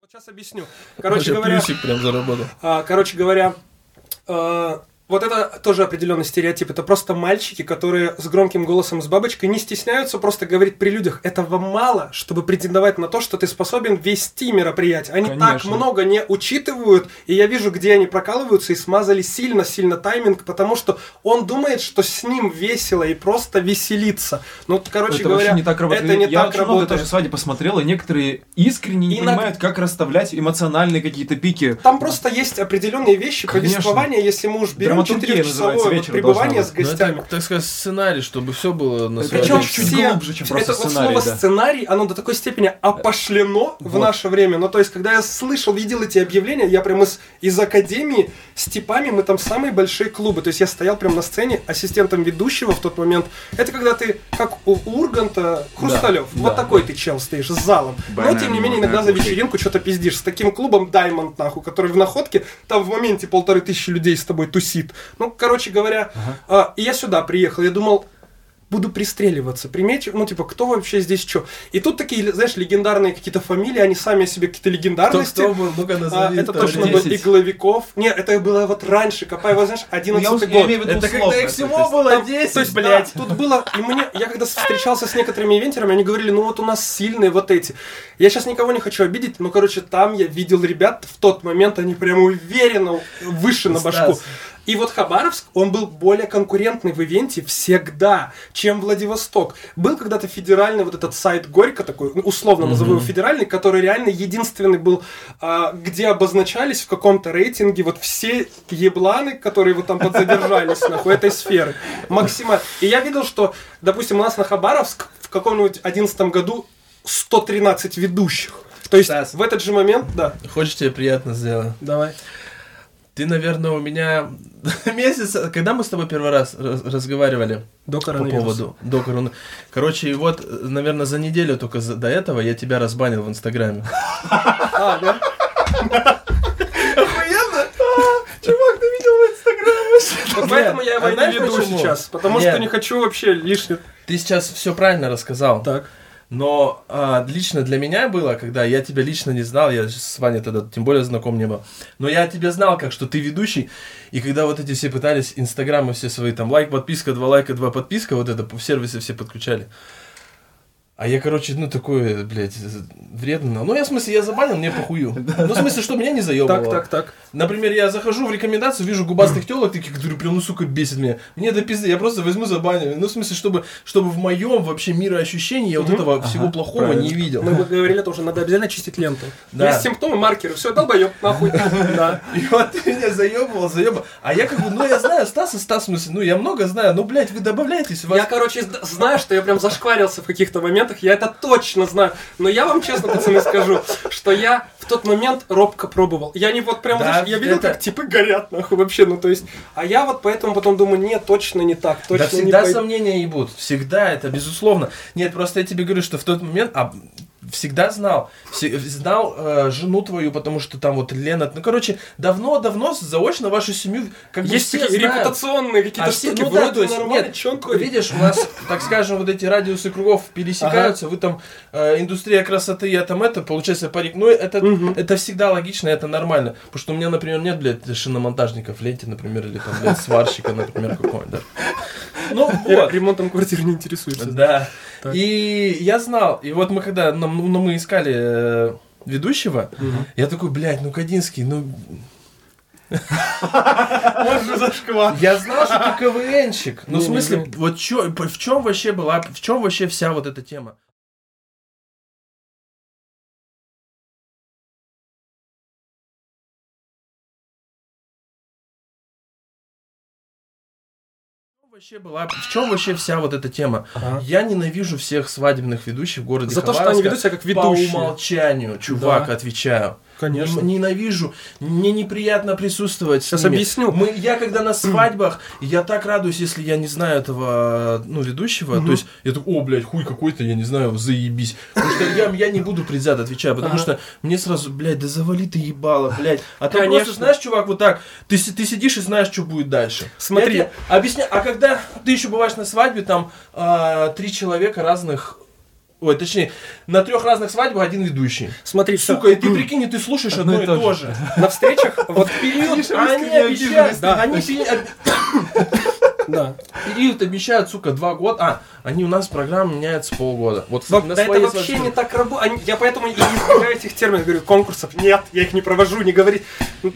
Вот сейчас объясню. Короче говоря... прям заработал. Короче говоря... Вот это тоже определенный стереотип. Это просто мальчики, которые с громким голосом, с бабочкой не стесняются просто говорить при людях. Этого мало, чтобы претендовать на то, что ты способен вести мероприятие. Они Конечно. так много не учитывают, и я вижу, где они прокалываются и смазали сильно-сильно тайминг, потому что он думает, что с ним весело и просто веселиться. Ну, короче это говоря, не так работает. это не я так работает. Я даже с вами посмотрел, и некоторые искренне не Иногда... понимают, как расставлять эмоциональные какие-то пики. Там просто есть определенные вещи, Конечно. повествование, если мы уж берем четырехчасовое пребывание с гостями. Это, так сказать, сценарий, чтобы все было на своем месте. Причем чуть глубже, чем просто сценарий. Это вот слово «сценарий», оно до такой степени опошлено в наше время. Ну, то есть, когда я слышал, видел эти объявления, я прям из, из академии с типами, мы там самые большие клубы. То есть, я стоял прям на сцене ассистентом ведущего в тот момент. Это когда ты, как у Урганта, Хрусталев. Да, вот да, такой да. ты чел стоишь, с залом. Банально, но, тем не менее, иногда банально. за вечеринку что-то пиздишь. С таким клубом «Даймонд», нахуй, который в находке, там в моменте полторы тысячи людей с тобой тусит. Ну, короче говоря, ага. э, я сюда приехал, я думал, буду пристреливаться, примечу, ну, типа, кто вообще здесь что? И тут такие, знаешь, легендарные какие-то фамилии, они сами о себе какие-то легендарности. Кто, кто был, ну-ка, назови, а, это точно был Игловиков. Нет, это было вот раньше, копай, вот, знаешь, одиннадцатый год. Это когда их всего было десять, то есть, блядь. Да, тут было, и мне, я когда встречался с некоторыми ивентерами, они говорили, ну, вот у нас сильные вот эти. Я сейчас никого не хочу обидеть, но, короче, там я видел ребят, в тот момент они прям уверенно выше на башку. И вот Хабаровск, он был более конкурентный в ивенте всегда, чем Владивосток. Был когда-то федеральный вот этот сайт Горько, такой, условно назову его mm-hmm. федеральный, который реально единственный был, где обозначались в каком-то рейтинге вот все ебланы, которые вот там подзадержались нахуй этой сферы. Максимально. И я видел, что, допустим, у нас на Хабаровск в каком-нибудь одиннадцатом году сто тринадцать ведущих. То есть Стас, в этот же момент, да. Хочешь, тебе приятно сделаю? Давай. Ты, наверное, у меня месяц... Когда мы с тобой первый раз разговаривали до коронавируса. По поводу... До корона... Короче, и вот, наверное, за неделю только за... до этого я тебя разбанил в Инстаграме. А, да? Охуенно! Чувак, ты видел в Инстаграме? Поэтому я его не веду сейчас, потому что не хочу вообще лишних... Ты сейчас все правильно рассказал. Так. Но а, лично для меня было, когда я тебя лично не знал, я с Ваней тогда тем более знаком не был, но я тебя знал, как что ты ведущий, и когда вот эти все пытались инстаграмы все свои, там, лайк, подписка, два лайка, два подписка, вот это в сервисе все подключали. А я, короче, ну, такой, блядь, вредно. Ну, я, в смысле, я забанил, мне похую. Ну, в смысле, что меня не заебывало. Так, так, так. Например, я захожу в рекомендацию, вижу губастых телок таких, которые прям, ну, сука, бесит меня. Мне до пизды, я просто возьму забаню. Ну, в смысле, чтобы, чтобы в моем вообще мироощущении я вот этого ага, всего плохого правильно. не видел. Мы говорили о том, что надо обязательно чистить ленту. Да. Есть симптомы, маркеры, все, долбоеб, нахуй. Да. И вот ты меня заебывал, заебывал. А я как бы, ну, я знаю Стаса, Стас, в смысле, ну, я много знаю, ну, блядь, вы добавляетесь. Я, короче, знаю, что я прям зашкварился в каких-то моментах. Я это точно знаю. Но я вам честно, пацаны, скажу, что я в тот момент робко пробовал. Я не вот прям, да, знаешь, я видел, это... как типы горят, нахуй, вообще, ну то есть. А я вот поэтому потом думаю, нет, точно не так. Точно да всегда не пой... сомнения ебут. Всегда это, безусловно. Нет, просто я тебе говорю, что в тот момент... А... Всегда знал, знал э, жену твою, потому что там вот Лена, ну короче, давно-давно заочно вашу семью как бы есть все такие знают. Репутационные какие-то а штуки, ну, да, вроде нет, чёнко. Видишь, у нас, так скажем, вот эти радиусы кругов пересекаются, ага. вы там э, индустрия красоты, я там это, получается парик, ну это, угу. это всегда логично, это нормально, потому что у меня, например, нет, блядь, шиномонтажников в ленте, например, или там, блядь, сварщика, например, какого-нибудь, да. Ну, вот. Ремонтом квартир не интересуешься. Да. Так. И я знал. И вот мы когда ну, ну, мы искали э, ведущего, угу. я такой, блядь, ну Кадинский, ну... Он же зашквар. Я знал, что ты КВНщик. Ну, в смысле, вот в чем вообще была, в чем вообще вся вот эта тема? Была, в чем вообще вся вот эта тема? Ага. Я ненавижу всех свадебных ведущих в городе Хабаровска. За то, что они ведут себя как ведущие. По умолчанию, чувак, да. отвечаю. Конечно. Ненавижу. Мне неприятно присутствовать. Сейчас объясню. Мы, я когда на свадьбах, я так радуюсь, если я не знаю этого, ну, ведущего. Угу. То есть, я такой, о, блядь, хуй какой-то, я не знаю, заебись. Потому что я, я не буду предвзят отвечать, потому ага. что мне сразу, блядь, да завали ты ебало, блядь. А ты просто, знаешь, чувак, вот так, ты, ты сидишь и знаешь, что будет дальше. Смотри. Я тебе объясняю. А когда ты еще бываешь на свадьбе, там, а, три человека разных... Ой, точнее, на трех разных свадьбах один ведущий. Смотри, сука, и ты прикинь, ты слушаешь одно и то же. На встречах вот период они обещают, они период обещают, сука, два года. А, они у нас программа меняется полгода. Вот это вообще не так работает. Я поэтому не избегаю этих терминов, говорю, конкурсов нет, я их не провожу, не говори.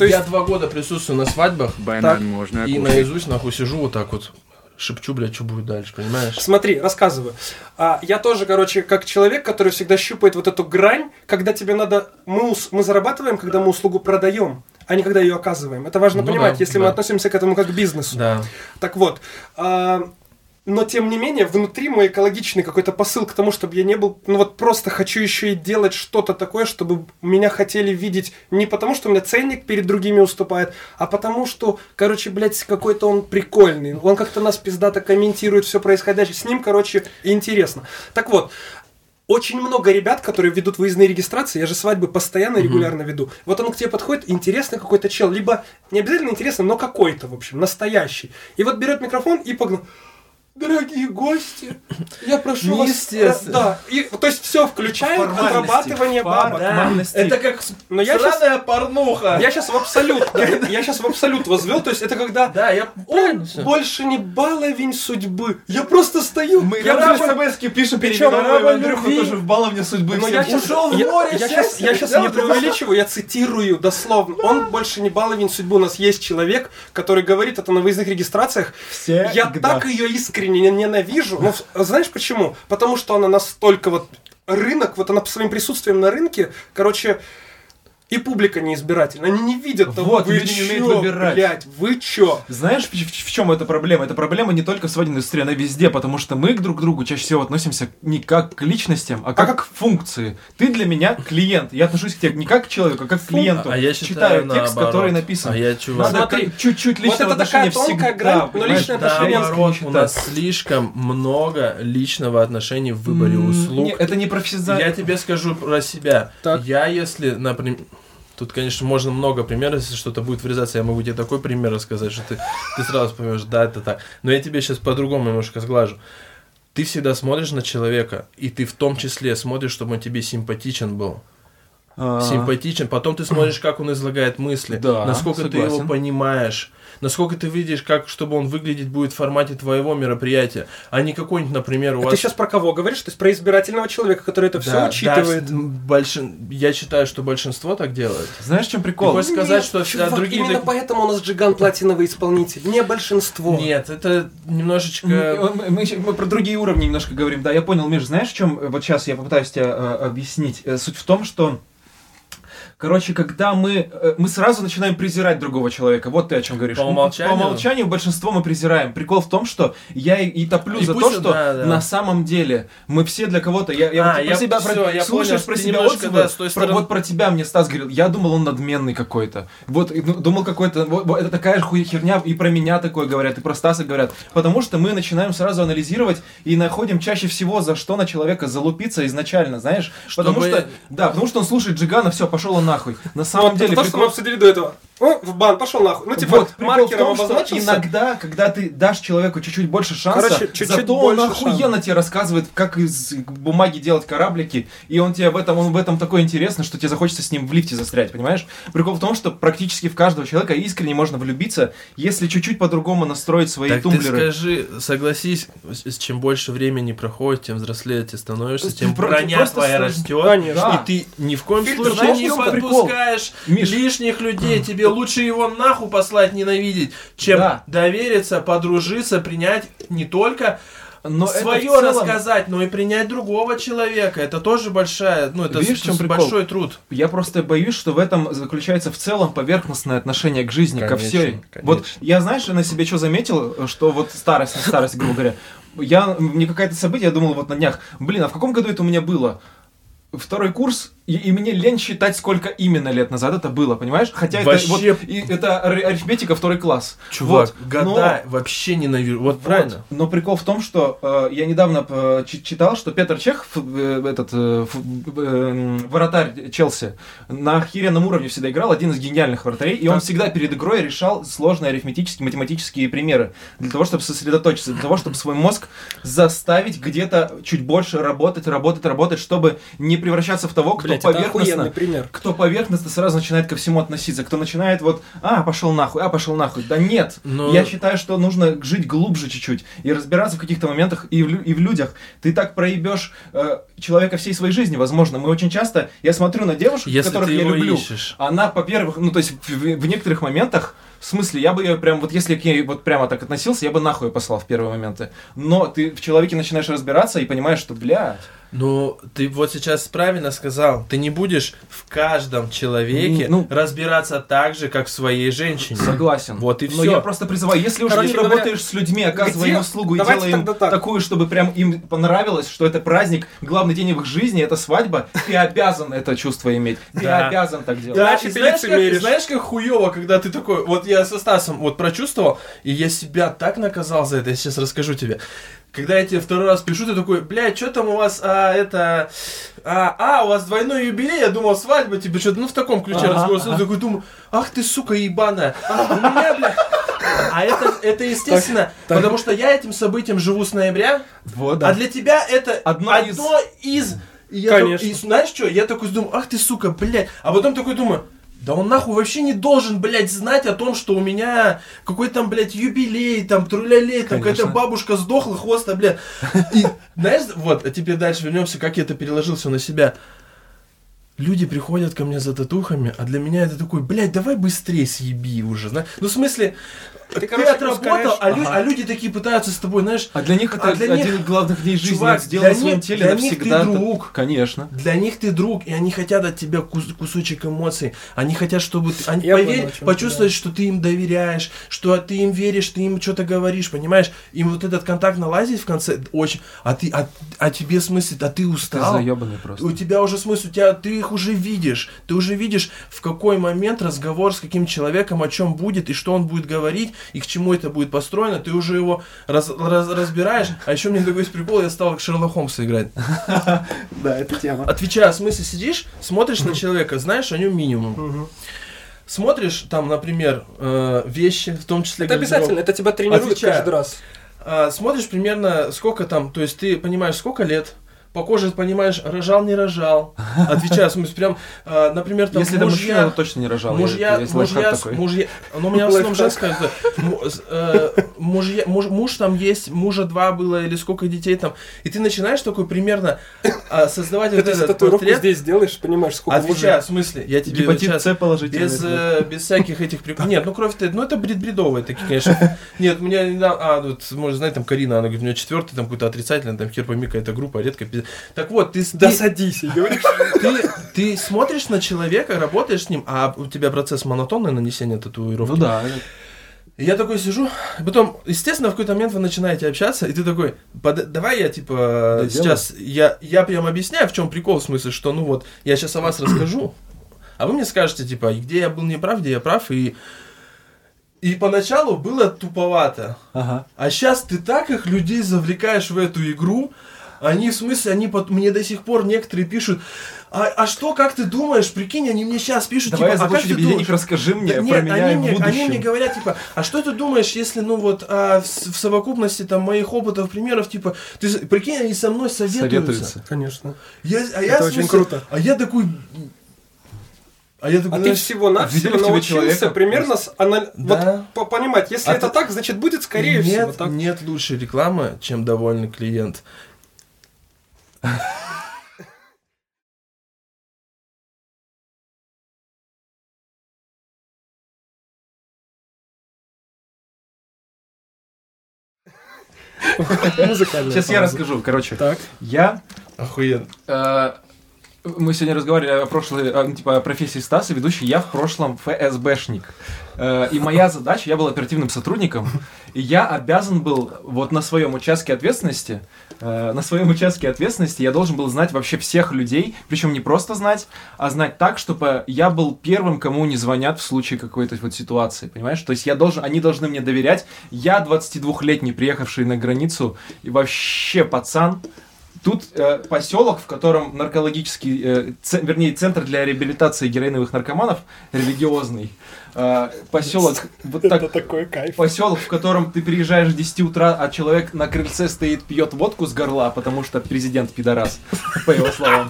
Я два года присутствую на свадьбах, и наизусть нахуй сижу вот так вот. Шепчу, блядь, что будет дальше, понимаешь? Смотри, рассказываю. А, я тоже, короче, как человек, который всегда щупает вот эту грань, когда тебе надо... Мы, ус... мы зарабатываем, когда мы услугу продаем, а не когда ее оказываем. Это важно ну, понимать, да, если да. мы относимся к этому как к бизнесу. Да. Так вот... А... Но, тем не менее, внутри мой экологичный какой-то посыл к тому, чтобы я не был... Ну вот просто хочу еще и делать что-то такое, чтобы меня хотели видеть не потому, что у меня ценник перед другими уступает, а потому, что, короче, блядь, какой-то он прикольный. Он как-то нас пиздато комментирует все происходящее. С ним, короче, интересно. Так вот, очень много ребят, которые ведут выездные регистрации, я же свадьбы постоянно, mm-hmm. регулярно веду. Вот он к тебе подходит, интересный какой-то чел, либо не обязательно интересный, но какой-то, в общем, настоящий. И вот берет микрофон и погнал... Дорогие гости, я прошу вас... Да, и, то есть все включает отрабатывание бабок. Да. Это как но я сраная сейчас, порнуха. Я сейчас в абсолют, я сейчас в абсолют возвел, то есть это когда... Да, я больше не баловень судьбы. Я просто стою. Мы СМСки пишем, переименовываем Андрюху тоже в баловне судьбы. Но я ушел в море. Я сейчас не преувеличиваю, я цитирую дословно. Он больше не баловень судьбы. У нас есть человек, который говорит это на выездных регистрациях. Я так ее искренне ненавижу. Но знаешь почему? Потому что она настолько вот рынок, вот она по своим присутствием на рынке, короче, и публика неизбирательна. Они не видят того, вот, вы чё, блядь, вы чё? Знаешь, в, в чем эта проблема? Эта проблема не только в свадебной индустрии, она везде, потому что мы друг к другу чаще всего относимся не как к личностям, а как а? к функции. Ты для меня клиент. Я отношусь к тебе не как к человеку, а как к клиенту. А я считаю, читаю текст, наоборот. который написан. А я чувак. Смотри, чуть-чуть личного вот отношения всегда. Грань, но личное отношение наоборот, у нас слишком много личного отношения в выборе м-м, услуг. Не, это не профессионально. Я тебе скажу про себя. Так. Я, если, например... Тут, конечно, можно много примеров, если что-то будет врезаться, я могу тебе такой пример рассказать, что ты, ты сразу поймешь, да, это так. Но я тебе сейчас по-другому немножко сглажу. Ты всегда смотришь на человека, и ты в том числе смотришь, чтобы он тебе симпатичен был. А-а-а. Симпатичен. Потом ты смотришь, как он излагает мысли, да, насколько согласен. Ты его понимаешь. Насколько ты видишь, как, чтобы он выглядеть будет в формате твоего мероприятия, а не какой-нибудь, например, у а вас... Ты сейчас про кого говоришь? То есть про избирательного человека, который это да, все учитывает? Да, больш... я считаю, что большинство так делает. Знаешь, в чем прикол? Ты хочешь Нет, сказать, что чувак, другие... именно поэтому у нас Джиган платиновый исполнитель, не большинство. Нет, это немножечко... Мы, мы, мы про другие уровни немножко говорим. Да, я понял, Миш, знаешь, в чем... Вот сейчас я попытаюсь тебе э, объяснить. Суть в том, что... Короче, когда мы, мы сразу начинаем презирать другого человека, вот ты о чем говоришь. По умолчанию? По умолчанию большинство мы презираем. Прикол в том, что я и, и топлю и за то, что да, да. на самом деле мы все для кого-то... Я, я, а, вот я про себя, все, про, я слушаешь понял, про себя немножко, отзывы, да, про, стороны... вот про тебя мне Стас говорил, я думал, он надменный какой-то. Вот, думал, какой-то... Вот, это такая же хуя херня, и про меня такое говорят, и про Стаса говорят. Потому что мы начинаем сразу анализировать и находим чаще всего, за что на человека залупиться изначально, знаешь? Чтобы... Потому что, да, потому что он слушает Джигана, все, пошел он нахуй. На самом вот деле... Это то, прикол... что мы обсудили до этого. О, в бан, пошел нахуй. Ну, типа, вот, маркером обозначился. Иногда, когда ты дашь человеку чуть-чуть больше шанса, короче, чуть-чуть зато больше он охуенно шанс. Тебе рассказывает, как из бумаги делать кораблики, и он тебе в этом, он в этом такой интересный, что тебе захочется с ним в лифте застрять, понимаешь? Прикол в том, что практически в каждого человека искренне можно влюбиться, если чуть-чуть по-другому настроить свои так тумблеры. Так ты скажи, согласись, чем больше времени проходит, тем взрослее ты становишься, тем броня твоя растет, да. и ты ни в коем Фильтр, случае знаешь, не подпускаешь Миш. лишних людей, тебе лучше его нахуй послать ненавидеть, чем да. довериться, подружиться, принять не только но свое целом... рассказать, но и принять другого человека. Это тоже большая, ну это Видишь, с, чем большой труд. Я просто боюсь, что в этом заключается в целом поверхностное отношение к жизни, конечно, ко всей. Конечно. Вот я, знаешь, на себе что заметил, что вот старость, старость, грубо говоря, я, мне какое-то событие, я думал вот на днях, блин, а в каком году это у меня было? Второй курс, И, и мне лень считать, сколько именно лет назад это было, понимаешь? Хотя вообще... это, вот, и, это арифметика второй класс. Чувак, вот, года но... вообще ненавижу. Вот, вот правильно. Но прикол в том, что э, я недавно э, читал, что Петр Чехов, э, этот э, э, вратарь Челси, на охеренном уровне всегда играл, один из гениальных вратарей, и он всегда перед игрой решал сложные арифметические, математические примеры для того, чтобы сосредоточиться, для того, чтобы свой мозг заставить где-то чуть больше работать, работать, работать, чтобы не превращаться в того, кто... Блин. Поверхностно, кто поверхностно сразу начинает ко всему относиться, кто начинает вот, а, пошел нахуй, а, пошел нахуй. Да нет, но... я считаю, что нужно жить глубже чуть-чуть и разбираться в каких-то моментах и в, лю- и в людях. Ты так проебешь э, человека всей своей жизни, возможно. Мы очень часто, я смотрю на девушек, если которых я люблю, ищешь. Она, во-первых, ну, то есть в, в некоторых моментах, в смысле, я бы ее прям, вот если к ней вот прямо так относился, я бы нахуй послал в первые моменты. Но ты в человеке начинаешь разбираться и понимаешь, что, блядь. Ну, ты вот сейчас правильно сказал, ты не будешь в каждом человеке ну, разбираться так же, как в своей женщине. Согласен. Вот и все. Но я просто призываю, если уж ты работаешь с людьми, оказывая им услугу и делая им так. такую, чтобы прям им понравилось, что это праздник, главный день в их жизни, это свадьба, ты обязан это чувство иметь. Ты да. обязан так делать. Да, ты знаешь, как, знаешь, как хуёво, когда ты такой, вот я со Стасом вот прочувствовал, и я себя так наказал за это, я сейчас расскажу тебе. Когда я тебе второй раз пишу, ты такой, блядь, что там у вас, а, это... А, а, у вас двойной юбилей, я думал, свадьба, тебе что-то, ну, в таком ключе разговаривался. Я такой думаю, ах ты, сука, ебаная, а, у меня, блядь... А это, это естественно, так, потому так... что я этим событием живу с ноября, вот, да. А для тебя это одно, одно из... из... Я Конечно. Такой, и, знаешь что, я такой думаю, ах ты, сука, блядь, а потом такой думаю... Да он нахуй вообще не должен, блядь, знать о том, что у меня какой-то там, блядь, юбилей, там, трулялей, там, какая-то бабушка сдохла, хвоста, блядь. И, знаешь, вот, а теперь дальше вернемся, как я это переложил все на себя. Люди приходят ко мне за татухами, а для меня это такой, блядь, давай быстрее съеби уже, знаешь. Ну, в смысле... Ты, ты короче, отработал, а, лю- ага. а люди такие пытаются с тобой, знаешь... А для них это а для один них... главных дней жизни. Чувак, сделай в своем теле навсегда. Для них ты друг. Конечно. Для них ты друг, и они хотят от тебя кус- кусочек эмоций. Они хотят, чтобы... Ты... Они поверь, понял, почувствовать, да. что ты им доверяешь, что ты им веришь, ты им что-то говоришь, понимаешь? Им вот этот контакт налазить в конце очень... А, ты, а, а тебе смысл... А ты устал. Ты заёбанный просто. У тебя уже смысл... У тебя, ты их уже видишь. Ты уже видишь, в какой момент разговор с каким человеком, о чем будет, и что он будет говорить, и к чему это будет построено, ты уже его раз, раз, разбираешь. А еще мне такой есть прикол, я стал как Шерлок Холмса играть. Да, это тема. Отвечая, в смысле, сидишь, смотришь на человека, знаешь о нем минимум. Смотришь, там, например, вещи, в том числе... Это обязательно, это тебя тренирует каждый раз. Смотришь примерно, сколько там, то есть ты понимаешь, сколько лет, по коже понимаешь, рожал, не рожал. Отвечаю, в смысле, прям, э, например, там, если мужья... Если это мужчина, то точно не рожал. Мужья, я, мужья, мужья... Ну, у меня в основном женская... Э, мужья, муж, муж там есть, мужа два было, или сколько детей там. И ты начинаешь такой примерно э, создавать вот этот портрет. Татуировку здесь делаешь, понимаешь, сколько мужей. Отвечаю, в смысле, я тебе... Гепатит С положительный. Без, э, без всяких этих... Прик... Нет, ну, кровь-то... Ну, это бред бредовые такие, конечно. Нет, у меня... А, вот, может, знаете, там Карина, она говорит, у меня четвертый, там, какой-то отрицательный, там, херпомика, эта группа, редко пиздец. Так вот, ты... Да ты, садись, и говоришь. Ты, ты смотришь на человека, работаешь с ним, а у тебя процесс монотонный, нанесение татуировки. Ну да. Я такой сижу, потом, естественно, в какой-то момент вы начинаете общаться, и ты такой, давай я, типа, да, сейчас, я, я прям объясняю, в чем прикол, в смысле, что, ну вот, я сейчас о вас расскажу, а вы мне скажете, типа, где я был неправ, где я прав, и... И поначалу было туповато. Ага. А сейчас ты так их людей завлекаешь в эту игру... Они, в смысле, они под... мне до сих пор некоторые пишут, а, а что, как ты думаешь, прикинь, они мне сейчас пишут, давай типа, а как ты думаешь? Денег, расскажи мне да, про нет, меня и в будущем. Они мне говорят, типа, а что ты думаешь, если, ну вот, а, в, в совокупности там моих опытов, примеров, типа, ты, прикинь, они со мной советуются. Советуются, конечно. Я, а я, это смысле, очень круто. А я такой... А, я такой, а ты всего-навсего научился человека, примерно просто... анали... да. вот, понимать, если а это ты... так, значит, будет скорее нет, всего так. Нет лучшей рекламы, чем довольный клиент. Сейчас я расскажу. Короче, так. я охуенно. Э, Мы сегодня разговаривали о прошлой, типа, о профессии Стаса, ведущий, я в прошлом эф эс бэшник. И моя задача, я был оперативным сотрудником, и я обязан был вот на своем участке ответственности, на своем участке ответственности я должен был знать вообще всех людей, причем не просто знать, а знать так, чтобы я был первым, кому не звонят в случае какой-то вот ситуации, понимаешь? То есть я должен, они должны мне доверять. Я двадцатидвухлетний, приехавший на границу, и вообще пацан. Тут э, поселок, в котором наркологический, э, ц, вернее, центр для реабилитации героиновых наркоманов, религиозный. Э, поселок, вот так, это такой кайф. Поселок, в котором ты приезжаешь в десять утра, а человек на крыльце стоит, пьет водку с горла, потому что президент пидорас, по его словам.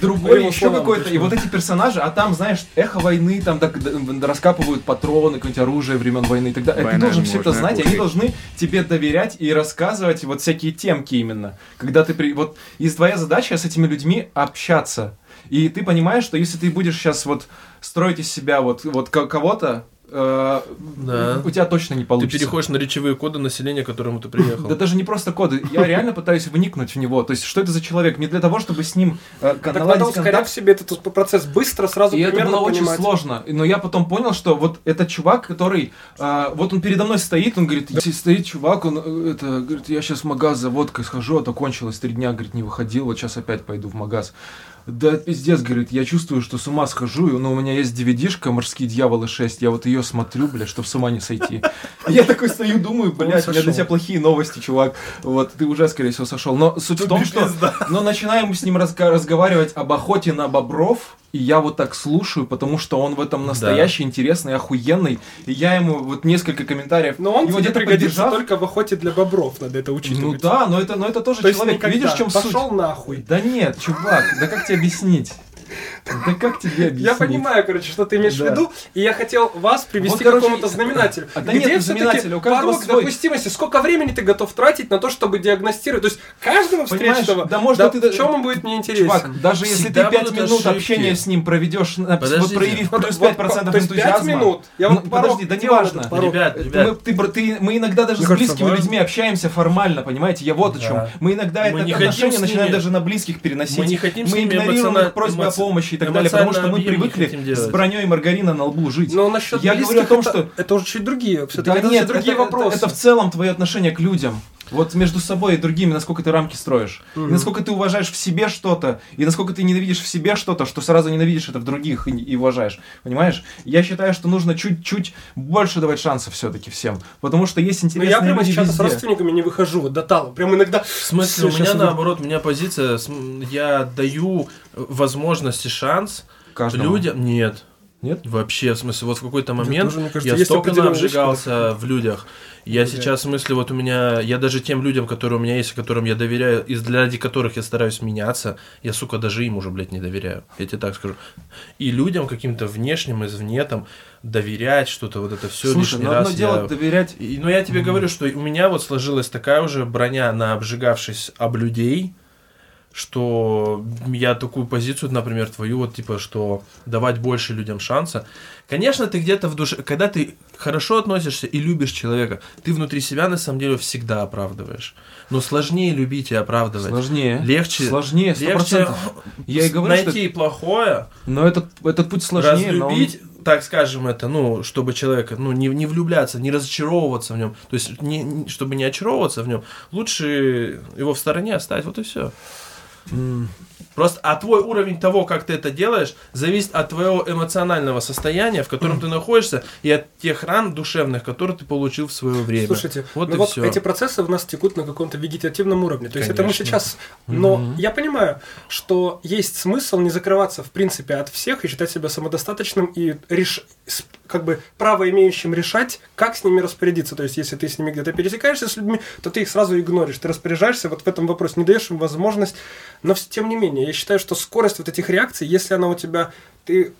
Другой, еще какой-то. И вот эти персонажи, а там, знаешь, эхо войны, там так раскапывают патроны, какое-нибудь оружие времен войны и так далее. Ты должен все это знать, они должны тебе доверять и рассказывать вот всякие темки именно. Когда ты при... Вот и твоя задача с этими людьми общаться. И ты понимаешь, что если ты будешь сейчас вот строить из себя вот, вот кого-то, Э, да. у тебя точно не получится. Ты переходишь на речевые коды населения, к которому ты приехал. Да даже не просто коды, я реально пытаюсь вникнуть в него. То есть, что это за человек? Не для того, чтобы с ним э, так наладить надо контакт. В себе этот процесс быстро, сразу и примерно это было понимать. Очень сложно. Но я потом понял, что вот этот чувак, который... Э, вот он передо мной стоит, он говорит, да. Стоит чувак, он это, говорит, я сейчас в магаз за водкой схожу, а то кончилось три дня, говорит, не выходил, вот сейчас опять пойду в магаз. Да пиздец, говорит, я чувствую, что с ума схожу, но у меня есть ди ви ди-шка «Морские дьяволы шесть», я вот ее смотрю, блядь, чтобы с ума не сойти. Я такой стою, думаю, блядь, у меня для тебя плохие новости, чувак, вот, ты уже, скорее всего, сошел. Но суть в том, что... Но начинаем мы с ним разговаривать об охоте на бобров, и я вот так слушаю, потому что он в этом настоящий, да. Интересный, охуенный. И я ему вот несколько комментариев... Но он его тебе пригодится поддержав... только в охоте для бобров, надо это учитывать. Ну да, но это, но это тоже то человек. Никогда. Видишь, в чем суть? Пошел нахуй. Да нет, чувак, да как тебе объяснить? Да как тебе объяснить? Я понимаю, короче, что ты имеешь да. в виду, и я хотел вас привести вот, короче, к какому-то знаменателю. А, да где нет, знаменателя, у каждого порог свой. Допустимости, сколько времени ты готов тратить на то, чтобы диагностировать? То есть каждого встречного, да, может, да, ты, в чем он будет мне интересен? Чувак, даже если ты пять минут ошибки. Общения с ним проведешь, подожди, вот, проявив ну, плюс пять процентов вот, то есть пять минут? Я вот ну, подожди, да не важно. Ребят, ребят. Мы, ты, ты, мы иногда даже мне с близкими кажется, людьми общаемся формально, понимаете? Я вот о чем. Мы иногда это отношение начинаем даже на близких переносить. Мы не хотим с ними эмоционально... помощи и так далее, потому что мы привыкли с броней маргарина на лбу жить. Но насчет я говорю о том, это, что... Это уже чуть другие, да это нет, другие это, вопросы. Это, это в целом твои отношения к людям. Вот между собой и другими, насколько ты рамки строишь. Mm-hmm. И насколько ты уважаешь в себе что-то, и насколько ты ненавидишь в себе что-то, что сразу ненавидишь это в других и, и уважаешь. Понимаешь? Я считаю, что нужно чуть-чуть больше давать шансов все-таки всем. Потому что есть интересные люди. Но я прямо сейчас везде. С родственниками не выхожу, вот до тала. Прям иногда... В смысле, у меня наоборот, у меня позиция, я даю возможность и шанс каждому. Людям... Нет. Нет? Вообще, в смысле, вот в какой-то момент тоже, кажется, я столько обжигался в людях. Я okay. сейчас, в смысле, вот у меня, я даже тем людям, которые у меня есть, которым я доверяю, и ради которых я стараюсь меняться, я, сука, даже им уже, блядь, не доверяю, я тебе так скажу. И людям каким-то внешним, извне, там, доверять что-то, вот это все лишний ну, раз. Слушай, ну одно дело я... доверять... И, ну, я тебе mm-hmm. говорю, что у меня вот сложилась такая уже броня на обжигавшись об людей, что я такую позицию, например, твою, вот типа, что давать больше людям шанса. Конечно, ты где-то в душе, когда ты хорошо относишься и любишь человека, ты внутри себя, на самом деле, всегда оправдываешь. Но сложнее любить и оправдывать. Сложнее. Легче. Сложнее, сто процентов. Легче я и говорю, найти что... плохое. Но этот, этот путь сложнее. Разлюбить, но он... так скажем, это, ну, чтобы человека, ну, не, не влюбляться, не разочаровываться в нем. То есть, не, чтобы не очаровываться в нем, лучше его в стороне оставить, вот и все. Mm. Просто а твой уровень того, как ты это делаешь, зависит от твоего эмоционального состояния, в котором mm. ты находишься, и от тех ран душевных, которые ты получил в свое время. Слушайте, вот, ну вот эти процессы у нас текут на каком-то вегетативном уровне. То есть конечно. Это мы сейчас. Но mm-hmm. я понимаю, что есть смысл не закрываться в принципе от всех и считать себя самодостаточным и реш... как бы право имеющим решать, как с ними распорядиться. То есть, если ты с ними где-то пересекаешься с людьми, то ты их сразу игноришь, ты распоряжаешься вот в этом вопросе, не даешь им возможность. Но тем не менее, я считаю, что скорость вот этих реакций, если она у тебя, ты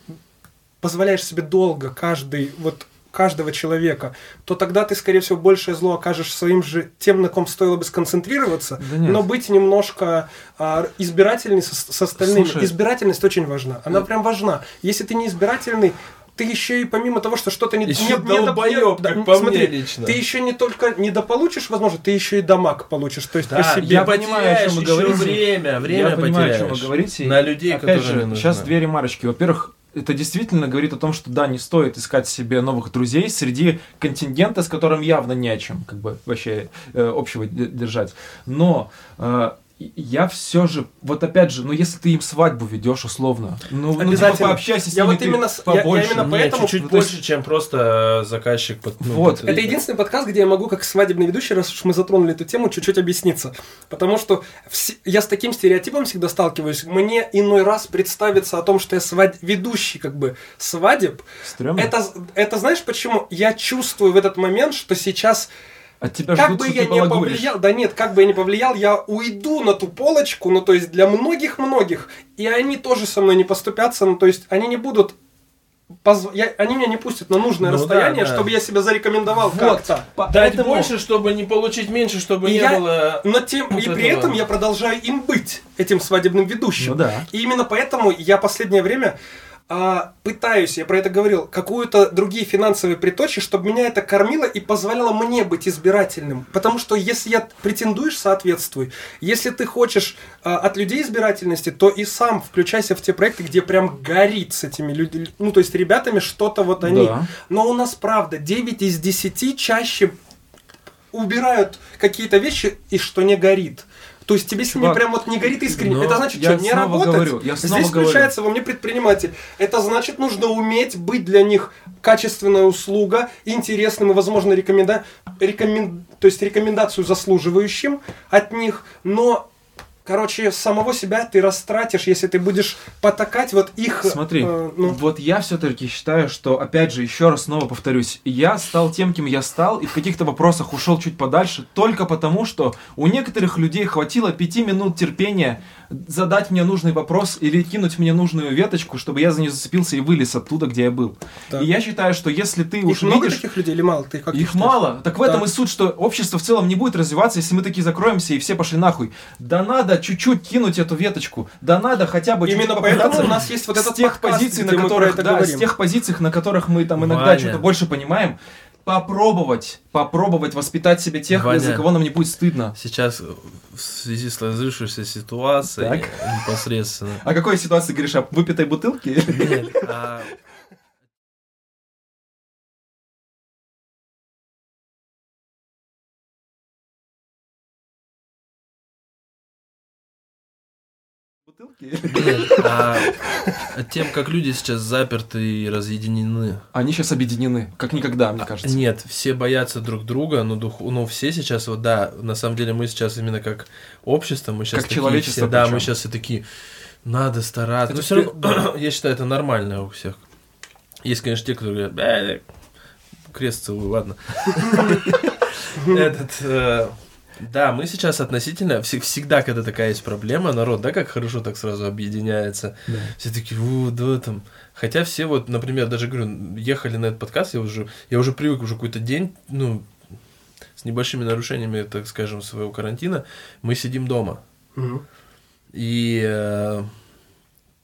позволяешь себе долго каждый, вот, каждого человека, то тогда ты, скорее всего, большее зло окажешь своим же тем, на ком стоило бы сконцентрироваться, да но быть немножко а, избирательной с, с остальными. Слушай, избирательность очень важна, она да. прям важна. Если ты не избирательный, ты еще и помимо того, что что-то не... Еще не, долбоёб, не, как не, по смотри, мне лично. Ты еще не только недополучишь, возможно, ты еще и дамаг получишь. То есть да, по себе. Я понимаю, о чем вы говорите. Время, время я понимаю, о чем вы говорите. На людей, опять же, сейчас две ремарочки. Во-первых, это действительно говорит о том, что да, не стоит искать себе новых друзей среди контингента, с которым явно не о чем как бы вообще э, общего держать. Но... Э, я все же, вот опять же, ну если ты им свадьбу ведешь условно, ну, обязательно. Ну типа, пообщайся с ними, я вот именно, побольше. Я, я именно поэтому... Нет, чуть-чуть вот больше, есть... чем просто заказчик. Под, ну, вот. Это единственный подкаст, где я могу, как свадебный ведущий, раз уж мы затронули эту тему, чуть-чуть объясниться. Потому что вс... я с таким стереотипом всегда сталкиваюсь. Мне иной раз представится о том, что я свад... ведущий как бы свадеб. Стрёмно. Это, это знаешь почему? Я чувствую в этот момент, что сейчас... От тебя как ждут, бы я не повлиял, да нет, как бы я не повлиял, я уйду на ту полочку, ну то есть для многих-многих, и они тоже со мной не поступятся, ну то есть они не будут, позв... я... они меня не пустят на нужное ну, расстояние, да, да. чтобы я себя зарекомендовал вот. Как-то. Дать Поэтому... больше, чтобы не получить меньше, чтобы и не я... было... Но тем... вот и при этого. Этом я продолжаю им быть, этим свадебным ведущим. Ну, да. И именно поэтому я последнее время... пытаюсь, я про это говорил, какую-то другие финансовые приточи, чтобы меня это кормило и позволяло мне быть избирательным. Потому что если я претендуешь, соответствуй. Если ты хочешь а, от людей избирательности, то и сам включайся в те проекты, где прям горит с этими людьми, ну то есть ребятами что-то вот они. Да. Но у нас правда девять из десяти чаще убирают какие-то вещи, и что не горит. То есть тебе с ними прям вот не горит искренне. Но это значит, что не работать. Здесь включается во мне предприниматель. Это значит, нужно уметь быть для них качественная услуга, интересным и, возможно, рекоменда... рекомен... то есть рекомендацию заслуживающим от них. Но, короче, самого себя ты растратишь, если ты будешь потакать вот их... Смотри, э, ну... вот я все-таки считаю, что, опять же, еще раз снова повторюсь, я стал тем, кем я стал, и в каких-то вопросах ушел чуть подальше, только потому, что у некоторых людей хватило пяти минут терпения задать мне нужный вопрос или кинуть мне нужную веточку, чтобы я за нее зацепился и вылез оттуда, где я был. Да. И я считаю, что если ты их уж видишь... Их много таких людей или мало? Ты как их ты мало. Так в да. этом и суть, что общество в целом не будет развиваться, если мы такие закроемся и все пошли нахуй. Да надо чуть-чуть кинуть эту веточку. Да надо хотя бы... Именно поэтому у нас есть вот этот подкаст, где мы про это говорим. С тех позиций, на которых мы там иногда что-то больше понимаем, попробовать, попробовать воспитать себе тех, Ваня, за кого нам не будет стыдно. Сейчас в связи с сложившейся ситуацией так. непосредственно. О какой ситуации говоришь? О выпитой бутылке? Нет. А... Бутылки? Нет. А... Тем, как люди сейчас заперты и разъединены. Они сейчас объединены, как никогда, мне кажется. Нет, все боятся друг друга, но, дух... но все сейчас, вот да, на самом деле мы сейчас именно как общество, мы сейчас как такие, человечество, все, да, мы сейчас все такие, надо стараться. Это но все равно, я считаю, это нормально у всех. Есть, конечно, те, которые говорят, крест целую, ладно. Этот... Да, мы сейчас относительно, всегда, когда такая есть проблема, народ, да, как хорошо так сразу объединяется, да. все такие, у, да, там, хотя все вот, например, даже, говорю, ехали на этот подкаст, я уже, я уже привык уже какой-то день, ну, с небольшими нарушениями, так скажем, своего карантина, мы сидим дома, угу. и... Э-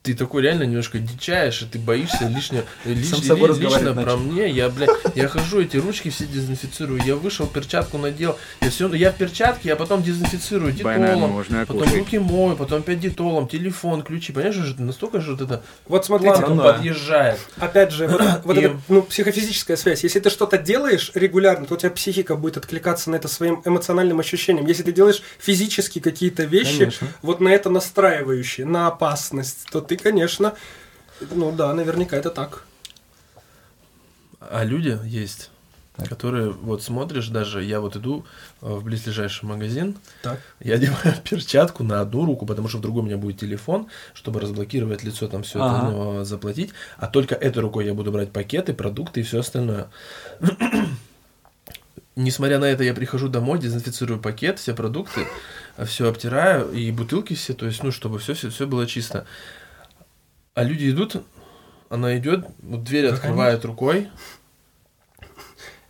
Ты такой реально немножко дичаешь, и ты боишься лишнего... Лиш, Сам собой лично про мне, я, блядь, я хожу, эти ручки все дезинфицирую, я вышел, перчатку надел, я все, я в перчатке, я потом дезинфицирую детолом, потом кушать. Руки мою, потом опять детолом, телефон, ключи, понимаешь, что настолько же вот это... Вот смотрите, он да. подъезжает. Опять же, вот, вот и... эта ну, психофизическая связь, если ты что-то делаешь регулярно, то у тебя психика будет откликаться на это своим эмоциональным ощущением. Если ты делаешь физически какие-то вещи, Конечно. вот на это настраивающие, на опасность, то ты, конечно, ну да, наверняка это так. А люди есть, так. которые вот смотришь даже, я вот иду в близлежащий магазин, так. я одеваю перчатку на одну руку, потому что в другой у меня будет телефон, чтобы разблокировать лицо, там все ага. это ну, заплатить, а только этой рукой я буду брать пакеты, продукты и все остальное. Несмотря на это, я прихожу домой, дезинфицирую пакет, все продукты, все обтираю и бутылки все, то есть, ну, чтобы все, все, все было чисто. А люди идут, она идет, вот дверь так открывает они... рукой,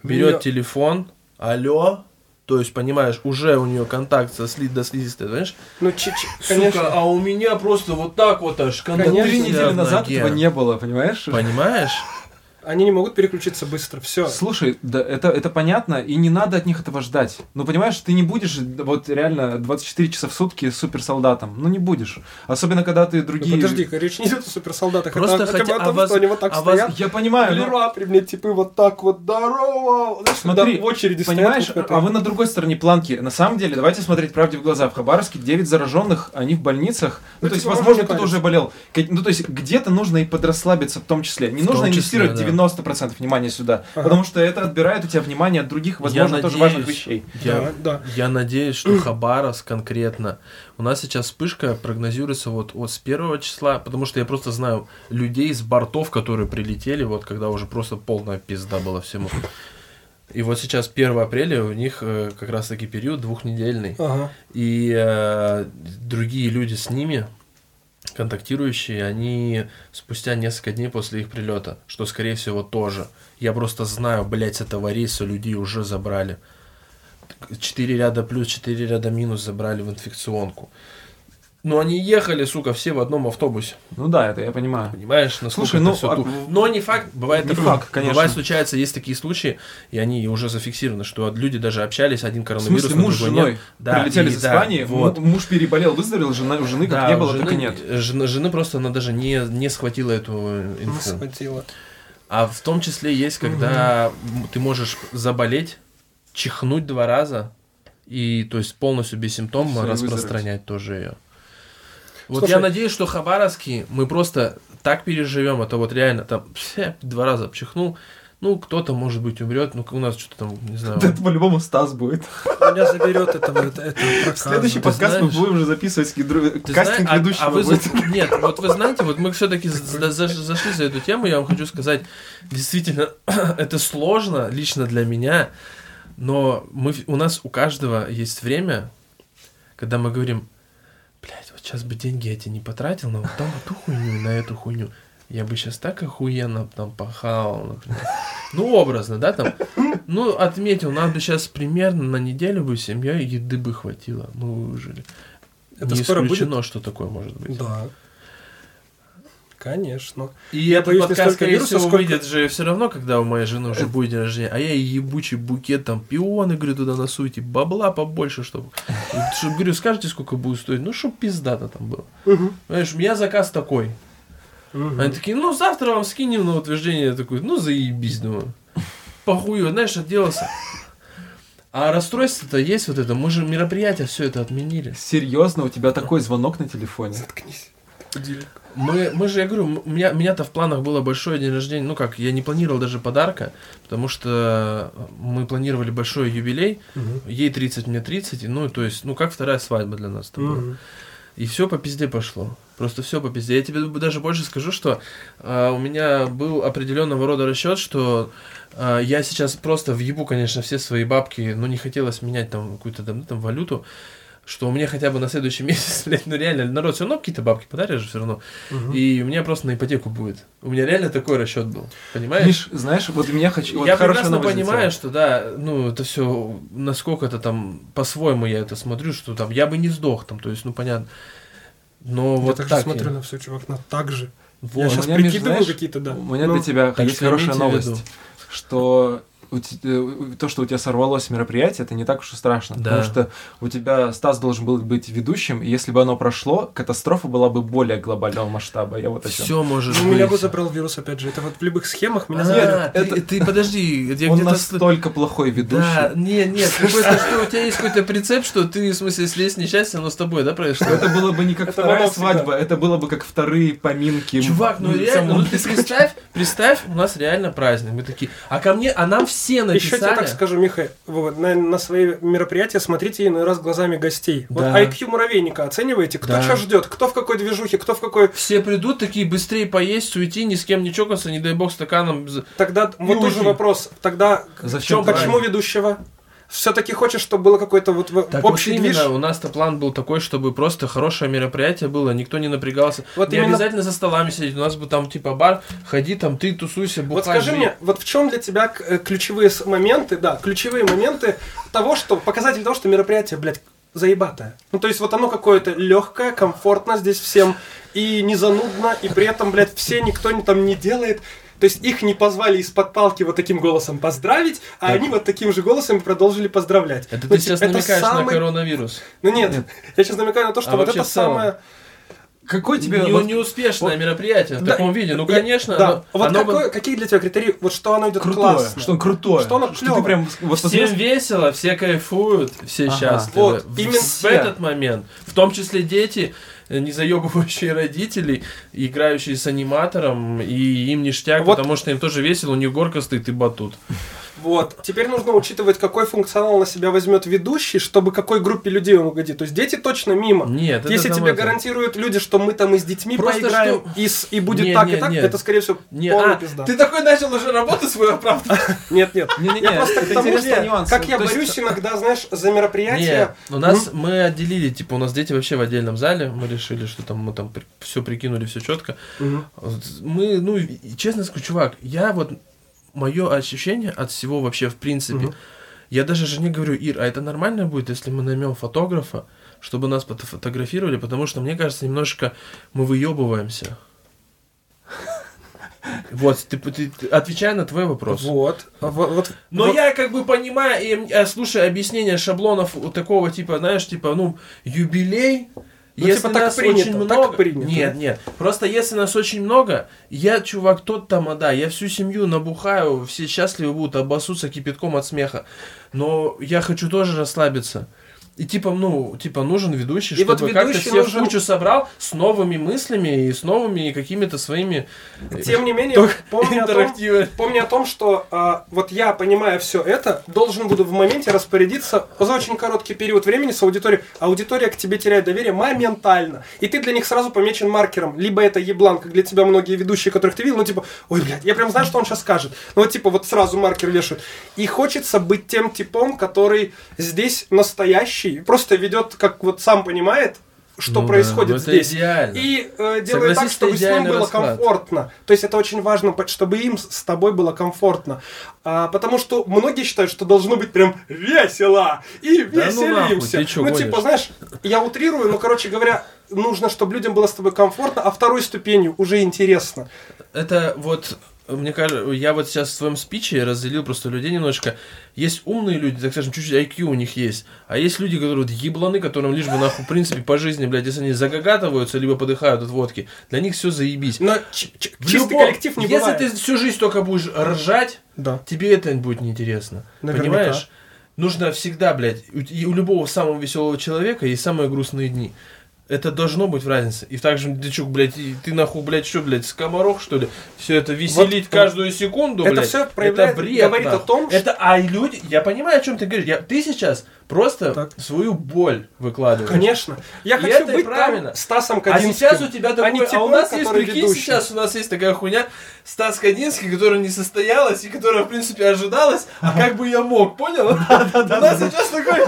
берет Её... телефон, алло, то есть, понимаешь, уже у нее контакт со слиз до слизистой, понимаешь? Ну, чи- чи- Сука, конечно. А у меня просто вот так вот аж контакт. Три недели назад этого не было, понимаешь? Понимаешь? они не могут переключиться быстро, все. Слушай, да, это, это понятно, и не надо от них этого ждать. Ну, понимаешь, ты не будешь вот реально двадцать четыре часа в сутки суперсолдатом. Ну, не будешь. Особенно, когда ты другие... Ну, подожди, речь не идет о суперсолдатах. Просто это хотя бы о том, вас... что они вот так а стоят. Вас... Я понимаю. Лера, но... блин, типы вот так вот, здорово. Знаешь, смотри, в очереди понимаешь, стоят. Понимаешь, а вы на другой стороне планки. На самом деле, давайте смотреть правде в глаза. В Хабаровске девять зараженных, они в больницах. Ну, ну то есть, возможно, кто-то уже болел. Ну, то есть, где-то нужно и подрасслабиться в том числе. Не в нужно числе, инвестировать да. девяносто процентов внимания сюда, ага. потому что это отбирает у тебя внимание от других, возможно, я тоже надеюсь, важных вещей. Я, да, да. я надеюсь, что Хабаровск конкретно. У нас сейчас вспышка прогнозируется вот, вот с первого числа, потому что я просто знаю людей с бортов, которые прилетели, вот когда уже просто полная пизда была всему. И вот сейчас первое апреля у них э, как раз-таки период двухнедельный. Ага. И э, другие люди с ними... контактирующие, они спустя несколько дней после их прилета, что, скорее всего, тоже. Я просто знаю, блять, с этого рейса людей уже забрали. Четыре ряда плюс, четыре ряда минус забрали в инфекционку. Но они ехали, сука, все в одном автобусе. Ну да, это я понимаю. Понимаешь, насколько это ну, все а... тупо. Но не факт, бывает не такое. Факт, конечно. Бывает, случается, есть такие случаи, и они уже зафиксированы, что люди даже общались, один коронавирус, в смысле, муж с женой да, прилетели из Испании, да, вот. Муж переболел, выздоровел, жена, у жены как да, не было, жены, так и нет. Жены, жены просто, она даже не, не схватила эту инфу. Не схватила. А в том числе есть, когда угу. ты можешь заболеть, чихнуть два раза, и то есть полностью без симптомов распространять выздоровеет. Тоже ее. Вот слушай, я надеюсь, что хабаровские мы просто так переживем, а то вот реально там псе, два раза обчихнул, ну кто-то может быть умрет, ну у нас что-то там не знаю. Это вот. По-любому Стас будет. Меня заберет это вот это. В следующий ты подкаст знаешь? Мы будем уже записывать кидру... кастинг знаешь? Ведущего. А, а вы за... Нет, вот вы знаете, вот мы все-таки за... зашли за эту тему, я вам хочу сказать, действительно это сложно лично для меня, но мы у нас у каждого есть время, когда мы говорим. Блять, вот сейчас бы деньги я эти не потратил, но вот там вот ту хуйню, на эту хуйню. Я бы сейчас так охуенно там пахал, например. Ну, образно, да, там. Ну, отметил, нам бы сейчас примерно на неделю бы семья еды бы хватило. Мы выжили. Это не скоро исключено, будет? Что такое может быть. Да. Конечно. И я этот подкаст, скорее вируса, всего, сколько... выйдет же все равно, когда у моей жены уже будет день рождения. А я ей ебучий букет, там, пионы, говорю, туда насуйте, бабла побольше, чтобы... чтобы говорю, скажите, сколько будет стоить? Ну, чтоб пизда-то там было. Угу. Понимаешь, у меня заказ такой. Угу. Они такие, ну, завтра вам скинем на утверждение. Я такой, ну, заебись, думаю. Похую, знаешь, отделался. А расстройство-то есть вот это. Мы же мероприятие все это отменили. Серьезно, у тебя такой звонок на телефоне? Заткнись. Мы, мы же, я говорю, у меня, меня-то в планах было большое день рождения, ну как, я не планировал даже подарка, потому что мы планировали большой юбилей, угу. ей тридцать, мне тридцать, ну то есть, ну как вторая свадьба для нас это угу. было. И все по пизде пошло, просто все по пизде. Я тебе даже больше скажу, что э, у меня был определенного рода расчет, что э, я сейчас просто въебу, конечно, все свои бабки, но не хотелось менять там какую-то там, там валюту. Что у меня хотя бы на следующий месяц, блядь, ну реально, народ все равно какие-то бабки подаришь все равно, угу. и у меня просто на ипотеку будет. У меня реально такой расчет был, понимаешь? Миш, знаешь, вот меня хочу... Вот я прекрасно понимаю, что, да, ну, это все, насколько это там, по-своему я это смотрю, что там, я бы не сдох там, то есть, ну, понятно. Но я вот так. Я так смотрю я... на все, чувак, на так же. Вот. Я сейчас меня, прикидываю знаешь, какие-то, да. У меня ну, для тебя есть хорошая новость, что... то, что у тебя сорвалось мероприятие, это не так уж и страшно, да. потому что у тебя Стас должен был быть ведущим, и если бы оно прошло, катастрофа была бы более глобального масштаба. Я вот все может ну, быть. Меня бы забрал вирус, опять же. Это вот в любых схемах меня заберут. Ты, это... ты подожди. Я он настолько с... плохой ведущий. Да, нет, нет. Что, у тебя есть какой-то прицеп, что ты, в смысле, слезть несчастье, но с тобой, да, произошло? Это было бы не как вторая свадьба, это было бы как вторые поминки. Чувак, ну реально, ну ты представь, представь, у нас реально праздник. Мы такие, а ко мне, а нам все Все написали. Еще тебе так скажу, Миха, вот, на, на свои мероприятия смотрите иной раз глазами гостей. Да. Вот ай кью муравейника оцениваете, кто да. что ждет, кто в какой движухе, кто в какой... Все придут такие, быстрее поесть, уйти, ни с кем не чокаться, не дай бог стаканом... Тогда вот уйти. Тоже вопрос, тогда зачем, почему правильно? Ведущего? Все-таки хочешь, чтобы было какой-то вот так общий вот именно, движ? У нас-то план был такой, чтобы просто хорошее мероприятие было, никто не напрягался. Вот не именно... обязательно за столами сидеть, у нас бы там типа бар, ходи там, ты тусуйся, бухай. Вот скажи жи. Мне, вот в чем для тебя ключевые моменты, да, ключевые моменты того, что, показатель того, что мероприятие, блядь, заебатое. Ну то есть вот оно какое-то легкое, комфортно здесь всем, и не занудно, и при этом, блядь, все никто там не делает... То есть их не позвали из-под палки вот таким голосом поздравить, а так. они вот таким же голосом продолжили поздравлять. Это ну, ты сейчас это намекаешь самый... на коронавирус. Ну нет, нет, я сейчас намекаю на то, что а вот это самое... Какое тебе... Не, вот... Неуспешное вот... мероприятие в да, таком виде, ну я, конечно. Да. Оно, вот оно какое, бы... какие для тебя критерии, вот что оно идет крутое, классно. Что оно крутое. Что оно клёвое. Прям... Вот, всем возможно... весело, все кайфуют, все ага. счастливы. Вот, в, именно в этот момент, в том числе дети, не заебывающие родителей, играющие с аниматором, и им ништяк, вот. Потому что им тоже весело, у них горка стоит и батут. Вот. Теперь нужно учитывать, какой функционал на себя возьмет ведущий, чтобы какой группе людей он угодит. То есть дети точно мимо. Нет, если это тебе это... гарантируют люди, что мы там и с детьми просто поиграем, что... и, с... и будет не, так, не, и так, не. Это, скорее всего, не. полная а, пизда. Ты такой начал уже работу свою оправдывать? Нет, нет. Я просто к тому же, как я борюсь иногда, знаешь, за мероприятия. У нас мы отделили, типа, у нас дети вообще в отдельном зале, мы решили, что там мы там все прикинули, все четко. Мы, ну, честно скажу, чувак, я вот... Мое ощущение от всего вообще в принципе. Угу. Я даже жене говорю: Ир, а это нормально будет, если мы наймем фотографа, чтобы нас фотографировали, потому что, мне кажется, немножко мы выебываемся. Вот, ты, ты, ты отвечай на твой вопрос. Вот. вот Но вот. Я как бы понимаю, и слушаю объяснение шаблонов такого типа, знаешь, типа, ну, юбилей... Ну, если типа, нас принято, очень много... Принято, нет, да? нет. Просто если нас очень много, я, чувак, тот тамада, я всю семью набухаю, все счастливы будут, обоссутся кипятком от смеха. Но я хочу тоже расслабиться. И типа, ну, типа, нужен ведущий, и чтобы вот ведущий как-то всех нужен... кучу собрал с новыми мыслями и с новыми какими-то своими... Тем не менее, помни о, том, помни о том, что а, вот я, понимая все это, должен буду в моменте распорядиться за очень короткий период времени с аудиторией. Аудитория к тебе теряет доверие моментально. И ты для них сразу помечен маркером. Либо это еблан, как для тебя многие ведущие, которых ты видел, ну типа, ой, блядь, я прям знаю, что он сейчас скажет. Ну вот типа, вот сразу маркер вешают. И хочется быть тем типом, который здесь настоящий, просто ведет, как вот сам понимает, что ну происходит да, здесь. Идеально. И э, делает так, чтобы с ним было расклад. комфортно. То есть это очень важно, чтобы им с тобой было комфортно. А, потому что многие считают, что должно быть прям весело. И да веселимся. Ну, нахуй, ну типа, гонишь? Знаешь, я утрирую, но, короче говоря, нужно, чтобы людям было с тобой комфортно, а второй ступенью уже интересно. Это вот... Мне кажется, я вот сейчас в своем спиче разделил просто людей немножко. Есть умные люди, так скажем, чуть-чуть ай кью у них есть. А есть люди, которые вот ебланы, которым лишь бы нахуй, в принципе, по жизни, блядь, если они загогатываются, либо подыхают от водки, для них все заебись. Но ч- ч- чистый любом, коллектив не бывает. Если ты всю жизнь только будешь ржать, да. тебе это будет неинтересно. Наверняка. Понимаешь? Нужно всегда, блядь, и у любого самого веселого человека есть самые грустные дни. Это должно быть в разнице. И также, дичук, блядь, и ты нахуй, блядь, что, блядь, скоморох, что ли? Все это веселить вот, каждую секунду, это блядь. Все это бред, говорит нахуй. О том, что... Это, а люди... Я понимаю, о чем ты говоришь. Я... Ты сейчас просто так. свою боль выкладываешь. Конечно. Я и хочу быть правильно. Там Стасом Кадинским. А сейчас у тебя такой... Они а типа, у нас есть, прикинь, ведущий. Сейчас у нас есть такая хуйня. Стас Кадинский, которая не состоялась и которая, в принципе, ожидалась. А как бы я мог, понял? У нас сейчас такой...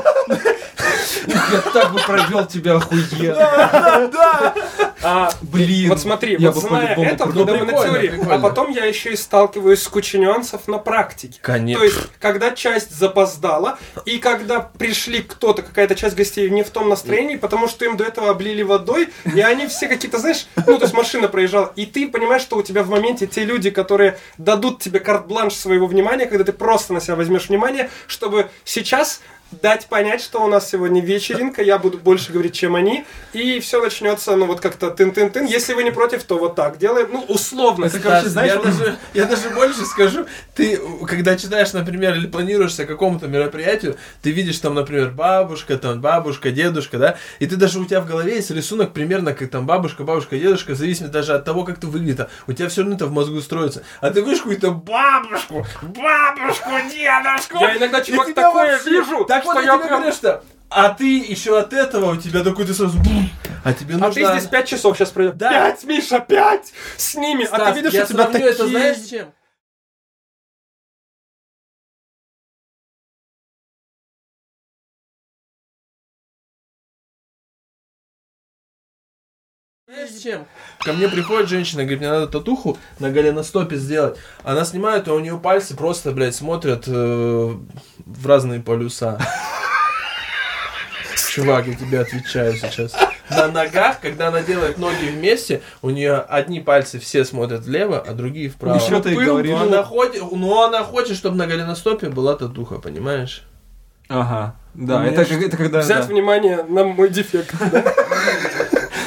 Я так бы провел тебя охуенно. Да, да, да. А, блин. Вот смотри, я вот зная это, когда мы на теории, прикольно. А потом я еще и сталкиваюсь с кучей нюансов на практике. Конечно. То есть, когда часть запоздала, и когда пришли кто-то, какая-то часть гостей не в том настроении, потому что им до этого облили водой, и они все какие-то, знаешь, ну, то есть машина проезжала, и ты понимаешь, что у тебя в моменте те люди, которые дадут тебе карт-бланш своего внимания, когда ты просто на себя возьмешь внимание, чтобы сейчас... дать понять, что у нас сегодня вечеринка, я буду больше говорить, чем они, и все начнется, ну вот как-то тын-тын-тын. Если вы не против, то вот так делаем. Ну, условно. Это, короче, знаешь, я, он... даже, я даже больше скажу, ты, когда читаешь, например, или планируешься к какому-то мероприятию, ты видишь там, например, бабушка, там бабушка, дедушка, да, и ты даже у тебя в голове есть рисунок примерно как там бабушка, бабушка, дедушка, зависит даже от того, как ты выглядишь, у тебя все равно это в мозгу строится. А ты видишь какую-то бабушку, бабушку, дедушку. Я иногда, чувак, такое вижу. Что я тебе говорю, что... А ты еще от этого, у тебя такой, ты сразу... А, тебе нужно... а ты здесь пять часов сейчас пройдет. Да. Пять, Миша, пять! С ними! Стас, а ты видишь, что тебя такие... это знаешь чем? Чем? Ко мне приходит женщина, говорит, мне надо татуху на голеностопе сделать. Она снимает, а у нее пальцы просто, блядь, смотрят э, в разные полюса. Чувак, я тебе отвечаю сейчас. на ногах, когда она делает ноги вместе, у нее одни пальцы все смотрят влево, а другие вправо. Еще ты говорил. Но она хочет, чтобы на голеностопе была татуха, понимаешь? Ага. Да, это, это когда... Взять да. внимание на мой дефект.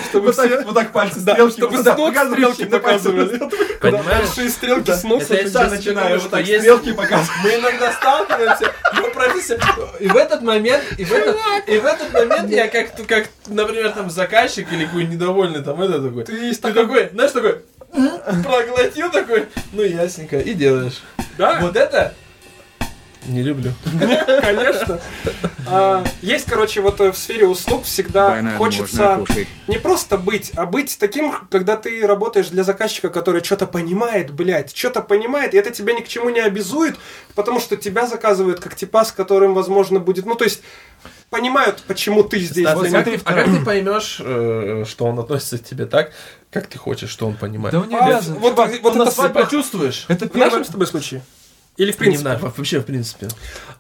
Чтобы все вот так пальцы стрелки, чтобы с ног стрелки показывали. Понимаешь? Большие стрелки с ног. Это я сейчас начинаю вот так стрелки показывать. Мы иногда сталкиваемся, мы профессионально. И в этот момент, и в этот момент я как, например, там заказчик или какой недовольный там это такой. Ты такой, знаешь, такой, проглотил такой, ну ясненько, и делаешь. Да? Вот это... Не люблю. Конечно. А, есть, короче, вот в сфере услуг всегда Война, хочется не просто быть, а быть таким, когда ты работаешь для заказчика, который что-то понимает, блядь, что-то понимает, и это тебя ни к чему не обязует, потому что тебя заказывают как типа, с которым, возможно, будет... Ну, то есть, понимают, почему ты здесь. Да, вот смотри, а как ты поймешь, что он относится к тебе так, как ты хочешь, что он понимает? Да он не обязан. А, вот вот, вот это свадьба. Почувствуешь? Это в нашем с тобой случае? Или в принципе? Не, вообще в принципе.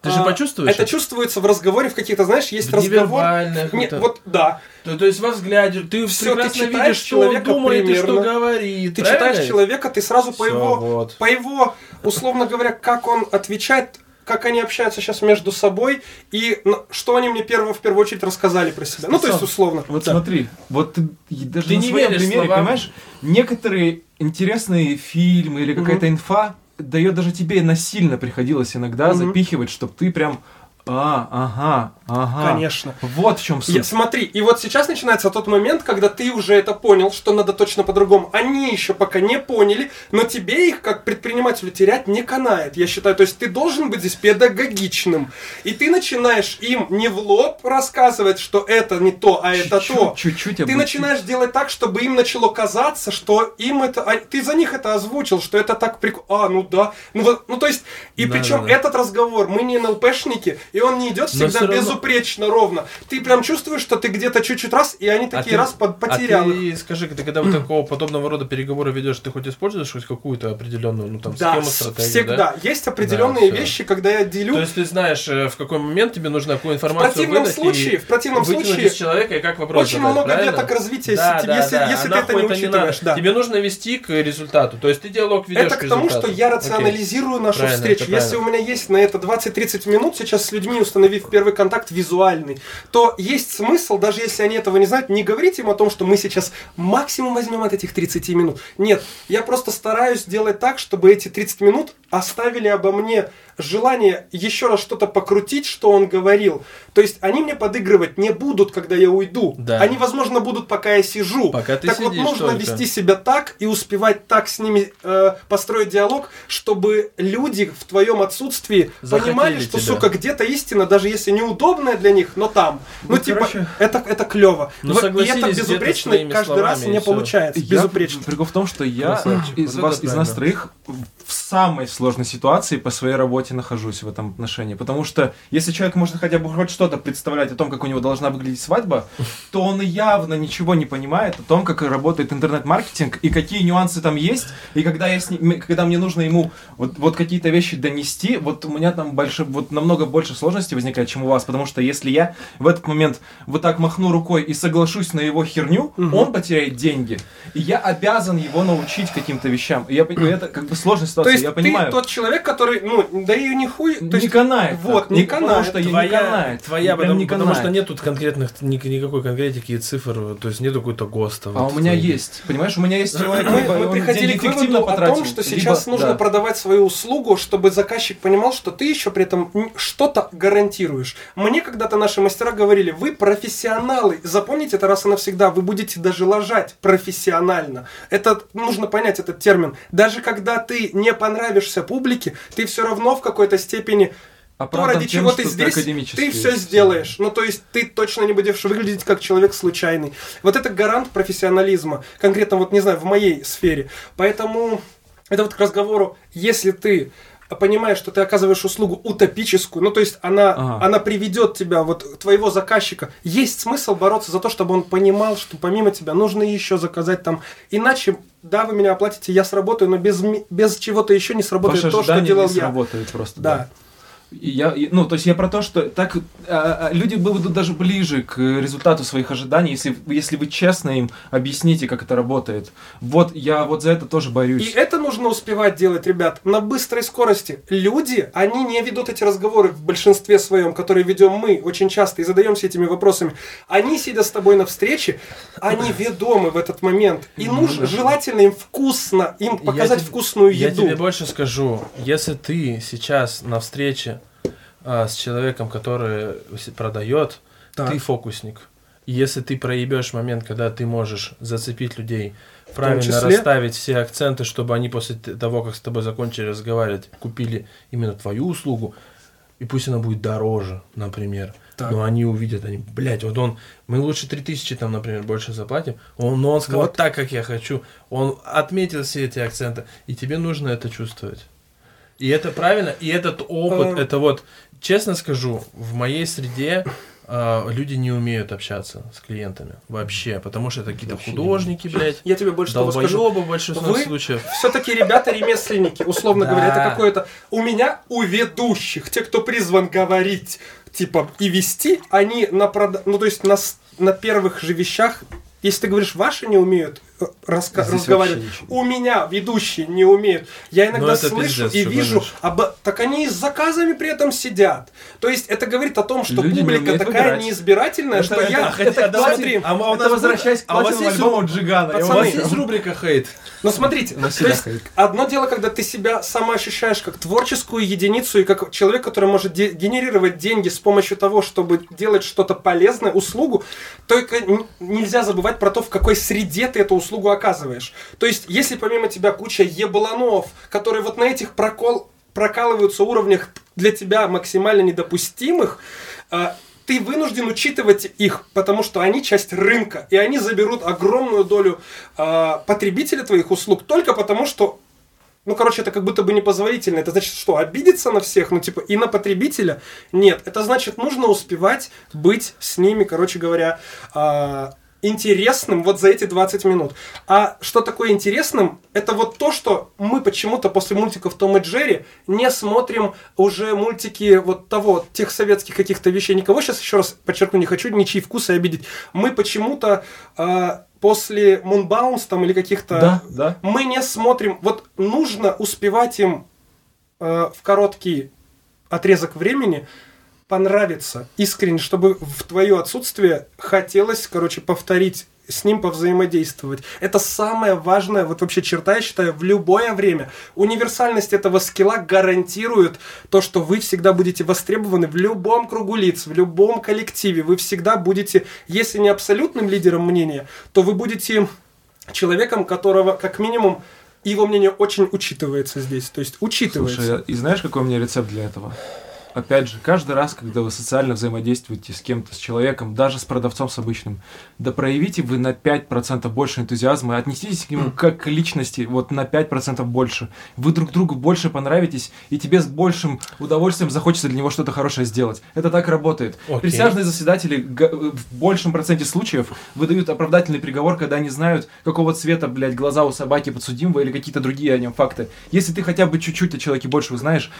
Ты а, же почувствуешь? Это чувствуется в разговоре, в каких-то, знаешь, есть разговор. Нет, вот да. То, то есть во взгляде, ты все прекрасно ты видишь, что человека он думает примерно. И что говорит. Ты правильно? Читаешь человека, ты сразу по, все, его, вот. по его, условно говоря, как он отвечает, как они общаются сейчас между собой, и что они мне перво, в первую очередь рассказали про себя. Ну, то есть условно. Вот да. смотри, вот ты даже ты на своем примере, словам. Понимаешь, некоторые интересные фильмы или какая-то mm-hmm. инфа, да её даже тебе насильно приходилось иногда угу. запихивать, чтобы ты прям... А, ага, ага. Конечно. Вот в чем суть. Я, смотри, и вот сейчас начинается тот момент, когда ты уже это понял, что надо точно по-другому. Они еще пока не поняли, но тебе их, как предпринимателю, терять не канает, я считаю. То есть ты должен быть здесь педагогичным. И ты начинаешь им не в лоб рассказывать, что это не то, а чуть-чуть, это то. Чуть-чуть ты начинаешь делать так, чтобы им начало казаться, что им это... А, ты за них это озвучил, что это так прикольно. А, ну да. Ну, вот, ну то есть... И да, причем да, да. этот разговор, мы не НЛПшники... И он не идет всегда все безупречно равно. ровно. Ты прям чувствуешь, что ты где-то чуть-чуть раз, и они такие а раз ты, потерял. А ты скажи, ты когда вот такого подобного рода переговоры ведешь, ты хоть используешь хоть какую-то определенную ну, там, да, схему, стратегию? Всегда. Да, всегда. Есть определенные да, вещи, когда я делю. То есть ты знаешь, в какой момент тебе нужно какую информацию в противном выдать случае, и в противном случае из человека, и как вопрос очень задать, много правильно? Веток развития, да, да, если, да, если да, ты это не это учитываешь. Не да. Тебе нужно вести к результату. То есть ты диалог ведешь это к результату. Это к тому, что я рационализирую окей. нашу правильно, встречу. Если у меня есть на это двадцать-тридцать минут сейчас с людьми, установив первый контакт визуальный, то есть смысл, даже если они этого не знают, не говорить им о том, что мы сейчас максимум возьмем от этих тридцати минут. Нет, я просто стараюсь делать так, чтобы эти тридцать минут оставили обо мне желание еще раз что-то покрутить, что он говорил. То есть они мне подыгрывать не будут, когда я уйду. Да. Они, возможно, будут, пока я сижу. Пока ты так сидишь, вот нужно только. Вести себя так и успевать так с ними э, построить диалог, чтобы люди в твоем отсутствии захотели понимали, что, тебя. Сука, где-то истина, даже если неудобная для них, но там. Ну, ну типа, короче... это, это клево. Ну, и это безупречно каждый раз не все. Получается. Я... Безупречно. Прикол в том, что я Красавчик. Из, вот вас, из нас троих в самой сложной ситуации по своей работе нахожусь в этом отношении. Потому что если человек может хотя бы хоть что-то представлять о том, как у него должна выглядеть свадьба, то он явно ничего не понимает о том, как работает интернет-маркетинг и какие нюансы там есть. И когда, я с ним, когда мне нужно ему вот, вот какие-то вещи донести, вот у меня там больше, вот намного больше сложностей возникает, чем у вас. Потому что если я в этот момент вот так махну рукой и соглашусь на его херню, угу. он потеряет деньги. И я обязан его научить каким-то вещам. И я понимаю, это как бы сложная ситуация. То есть я ты понимаю. Тот человек, который, ну, да и не хуй, то не есть, канает. Вот, не канает. Потому что твоя, не канает. Твоя, потому, не канает. Потому что нет тут конкретных, никакой конкретики и цифр, то есть нету какой-то ГОСТа. А вот у меня и... есть, понимаешь, у меня есть человек, который приходили к выводу о том, что сейчас либо, нужно да. продавать свою услугу, чтобы заказчик понимал, что ты еще при этом что-то гарантируешь. Мне когда-то наши мастера говорили, вы профессионалы, запомните это раз и навсегда, вы будете даже лажать профессионально. Это, нужно понять этот термин. Даже когда ты не понравишься публике, ты все равно в какой-то степени а то, ради тем, чего ты здесь, ты все сделаешь. Ну, то есть, ты точно не будешь выглядеть как человек случайный. Вот это гарант профессионализма. Конкретно, вот, не знаю, в моей сфере. Поэтому это вот к разговору, если ты понимаешь, что ты оказываешь услугу утопическую, ну, то есть, она, ага. она приведет тебя, вот, твоего заказчика. Есть смысл бороться за то, чтобы он понимал, что помимо тебя нужно еще заказать там. Иначе, да, вы меня оплатите, я сработаю, но без, без чего-то еще не сработает Ваше то, что делал я. Ваши ожидания не сработают просто, да. да. Я, ну, то есть я про то, что так а, люди будут даже ближе к результату своих ожиданий, если, если вы честно им объясните, как это работает. Вот я вот за это тоже борюсь. И это нужно успевать делать, ребят, на быстрой скорости. Люди, они не ведут эти разговоры в большинстве своем, которые ведем мы очень часто и задаемся этими вопросами. Они, сидя с тобой на встрече, они ведомы в этот момент. И нужно, желательно им вкусно, им показать я вкусную тебе, еду. Я тебе больше скажу, если ты сейчас на встрече с человеком, который продает, так. Ты фокусник. И если ты проебешь момент, когда ты можешь зацепить людей, правильно расставить все акценты, чтобы они после того, как с тобой закончили разговаривать, купили именно твою услугу, и пусть она будет дороже, например. Так. Но они увидят, они, блядь, вот он, мы лучше три тысячи там, например, больше заплатим, он, но он сказал вот так, как я хочу, он отметил все эти акценты, и тебе нужно это чувствовать. И это правильно, и этот опыт, это вот, честно скажу, в моей среде э, люди не умеют общаться с клиентами вообще, потому что это какие-то художники, блядь, я тебе больше того скажу, в большинстве случаев. Все-таки ребята-ремесленники, условно говоря, это какое-то, у меня, у ведущих, те, кто призван говорить, типа, и вести, они на прода... ну, то есть на, на первых же вещах. Если ты говоришь, ваши не умеют раска- разговаривать, у меня ведущие не умеют. Я иногда слышу пиздец, и вижу, об... так они и с заказами при этом сидят. То есть это говорит о том, что люди публика не такая выбирать. Неизбирательная, это, что это, я... А, это, а, смотри, а, а, это возвращаясь к платинам альбому руб... Джигана. Пацаны, у вас есть рубрика «Хейт». Ну смотрите, то есть одно дело, когда ты себя самоощущаешь как творческую единицу и как человек, который может де- генерировать деньги с помощью того, чтобы делать что-то полезное, услугу, только н- нельзя забывать про то, в какой среде ты эту услугу оказываешь. То есть, если помимо тебя куча ебланов, которые вот на этих прокол... прокалываются уровнях для тебя максимально недопустимых, э, ты вынужден учитывать их, потому что они часть рынка, и они заберут огромную долю э, потребителя твоих услуг только потому, что ну, короче, это как будто бы непозволительно. Это значит, что обидеться на всех, ну, типа, и на потребителя? Нет. Это значит, нужно успевать быть с ними, короче говоря, э, интересным вот за эти двадцать минут. А что такое интересным? Это вот то, что мы почему-то после мультиков Том и Джерри не смотрим уже мультики вот того, тех советских каких-то вещей. Никого сейчас, еще раз подчеркну, не хочу ничьи вкусы обидеть. Мы почему-то э, после Мунбаунс там или каких-то... Да, да. Мы не смотрим. Вот нужно успевать им э, в короткий отрезок времени... понравится искренне, чтобы в твое отсутствие хотелось, короче, повторить, с ним повзаимодействовать. Это самая важная, вот вообще черта, я считаю, в любое время. Универсальность этого скилла гарантирует то, что вы всегда будете востребованы в любом кругу лиц, в любом коллективе. Вы всегда будете, если не абсолютным лидером мнения, то вы будете человеком, которого, как минимум, его мнение очень учитывается здесь. То есть учитывается. Слушай, и знаешь, какой у меня рецепт для этого? Опять же, каждый раз, когда вы социально взаимодействуете с кем-то, с человеком, даже с продавцом с обычным, да проявите вы на пять процентов больше энтузиазма и отнеситесь к нему как к личности, вот на пять процентов больше. Вы друг другу больше понравитесь, и тебе с большим удовольствием захочется для него что-то хорошее сделать. Это так работает. Окей. Присяжные заседатели в большем проценте случаев выдают оправдательный приговор, когда они знают, какого цвета, блядь, глаза у собаки подсудимого или какие-то другие о нем факты. Если ты хотя бы чуть-чуть о человеке больше узнаешь,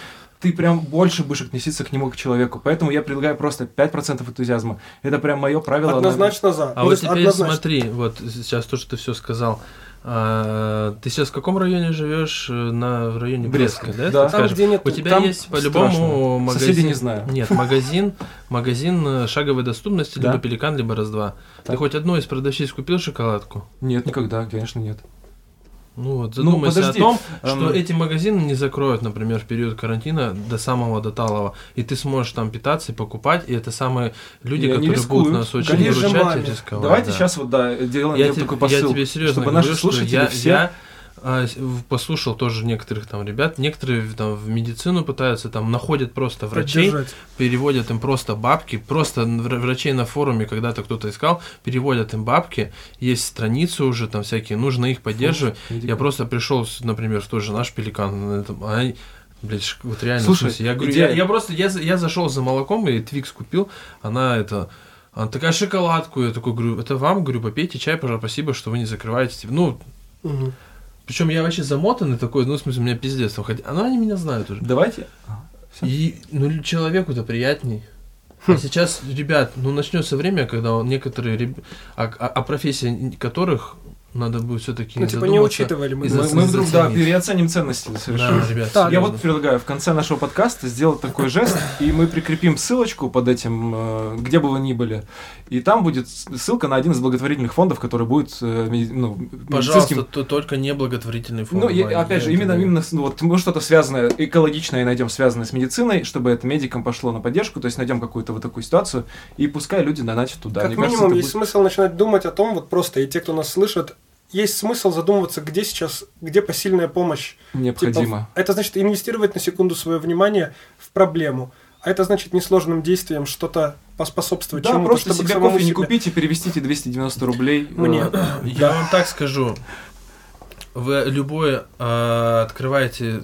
ты прям больше будешь отнеситься к нему, к человеку. Поэтому я предлагаю просто пять процентов энтузиазма. Это прям мое правило. Однозначно за. А ну, вот теперь однозначно. Смотри, вот сейчас то, что ты все сказал. А, ты сейчас в каком районе живешь? На, в районе Бреска, Бреска, да? Да. Там, где нет, у тебя там есть по-любому магазин. Соседи не знаю. Нет, магазин, магазин шаговой доступности, да? Либо Пеликан, либо Раз-два. Так. Ты хоть одну из продавщиц купил шоколадку? Нет, никогда, конечно, нет. Ну вот, задумайся ну, о том, что эм... эти магазины не закроют, например, в период карантина до самого доталого, и ты сможешь там питаться и покупать, и это самые люди, я которые будут нас очень конечно, выручать и рисковать. Давайте да. сейчас вот, да, делаем я такой посыл, я тебе серьезно чтобы говорю, наши слушатели я, все... Я... послушал тоже некоторых там ребят, некоторые там в медицину пытаются, там находят просто врачей, поддержать. Переводят им просто бабки, просто врачей на форуме когда-то кто-то искал, переводят им бабки, есть страницы уже там всякие, нужно их поддерживать. Фу, я просто пришел, например, в тот же наш Пеликан, они... Блять, вот реально, слушай, я говорю, я, я просто, я, я зашел за молоком и Твикс купил, она это... Она такая шоколадку, я такой говорю, это вам, говорю, попейте чай, пожалуйста, спасибо, что вы не закрываете, ну... Угу. Причем я вообще замотанный такой, ну, в смысле, у меня пиздец. Хотя, ну, они меня знают уже. Давайте. И, ну, человеку-то приятней. А сейчас, ребят, ну, начнется время, когда некоторые ребята, о, о, о профессии которых надо будет все-таки ну, типа не учитывали. Мы, мы, мы вдруг, да, переоценим ценности совершенно. Да, ребят, так, я вот предлагаю в конце нашего подкаста сделать такой жест, и мы прикрепим ссылочку под этим, где бы вы ни были, и там будет ссылка на один из благотворительных фондов, который будет, ну, пожалуйста, медицинским... только не благотворительный фонд. Ну, и, опять же, именно, именно ну, вот мы что-то связанное, экологичное найдем, связанное с медициной, чтобы это медикам пошло на поддержку, то есть найдем какую-то вот такую ситуацию, и пускай люди донатят туда. Как Мне минимум, кажется, есть будет... смысл начинать думать о том, вот просто, и те, кто нас слышит, есть смысл задумываться, где сейчас, где посильная помощь необходима. Типа, это значит инвестировать на секунду свое внимание в проблему. А это значит несложным действием что-то поспособствовать. Да, чему-то, просто себе кофе не купите, перевестите двести девяносто рублей. Мне. Я вам так скажу. Вы любое э, открываете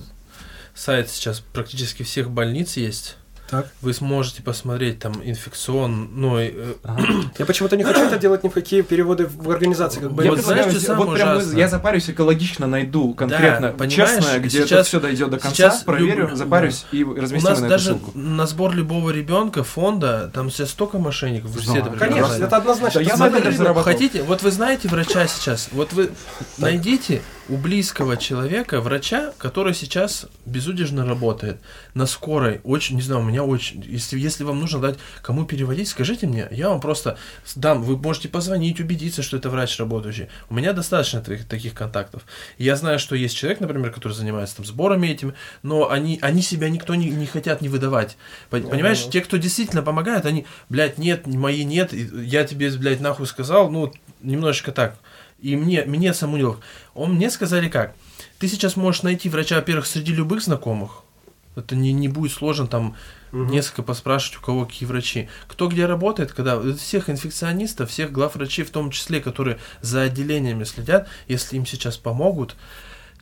сайт сейчас, практически всех больниц есть. Так. Вы сможете посмотреть там инфекционной... Ага. Я почему-то не хочу это делать ни в какие переводы в организации. Как бы. Я, вот знаешь, что вот прям я запарюсь, экологично найду конкретно, да, честное, где сейчас все дойдет до конца, проверю, люб... запарюсь, да, и разместим на эту даже ссылку. У нас даже на сбор любого ребенка фонда, там сейчас столько мошенников, вы все это прекрасно. Конечно, это однозначно. Да, я смотрю, хотите, вот вы знаете врача сейчас, вот вы так. Найдите у близкого человека врача, который сейчас безудержно работает, на скорой, очень, не знаю, у меня очень, если, если вам нужно дать кому переводить, скажите мне, я вам просто дам, вы можете позвонить, убедиться, что это врач работающий. У меня достаточно таких, таких контактов. Я знаю, что есть человек, например, который занимается там сборами этими, но они, они себя никто не, не хотят не выдавать. Понимаешь, те, кто действительно помогают, они, блядь, нет, мои нет, я тебе, блядь, нахуй сказал, ну, немножечко так. И мне, мне саму неловко. Он мне сказали как? Ты сейчас можешь найти врача, во-первых, среди любых знакомых. Это не, не будет сложно там угу. несколько поспрашивать, у кого какие врачи. Кто где работает, когда всех инфекционистов, всех главврачей, в том числе, которые за отделениями следят, если им сейчас помогут,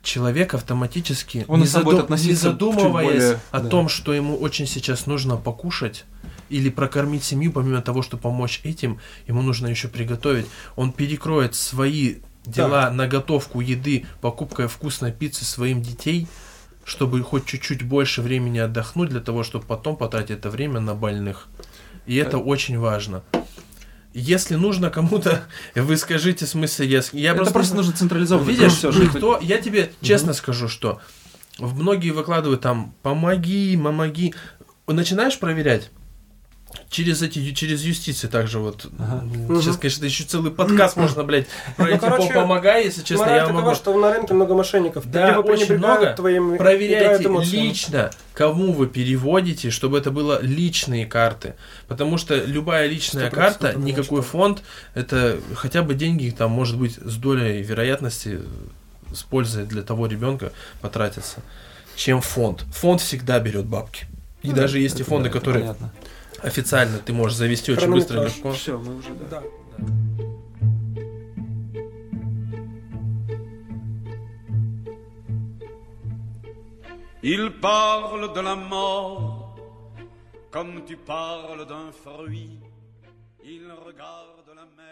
человек автоматически, он не, задум... не задумываясь более... о да. том, что ему очень сейчас нужно покушать или прокормить семью, помимо того, что помочь этим, ему нужно еще приготовить, он перекроет свои дела да. на готовку еды, покупкой вкусной пиццы своим детей, чтобы хоть чуть-чуть больше времени отдохнуть, для того, чтобы потом потратить это время на больных. И это очень важно. Если нужно кому-то, вы скажите, в смысле, я... я это просто, просто нужно централизовать. Видишь, все же. Кто... Я тебе честно угу. скажу, что многие выкладывают там «помоги, помоги». Начинаешь проверять? Через эти, через юстицию также вот. Ага. Сейчас, конечно, еще целый подкаст можно, блядь, пройти, ну, короче, помогай, если честно, я могу. Мораль такова, что на рынке много мошенников. Да, очень много. Твоим, проверяйте лично, кому вы переводите, чтобы это было личные карты. Потому что любая личная карта, никакой фонд, это хотя бы деньги, там, может быть, с долей вероятности с пользой для того ребенка потратятся, чем фонд. Фонд всегда берет бабки. И ну, даже есть и фонды, да, которые... Понятно. Официально ты можешь завести очень быстро и легко. Все, мы уже, да. Il parle de la mort comme tu parles d'un fruit. Il regarde la mer.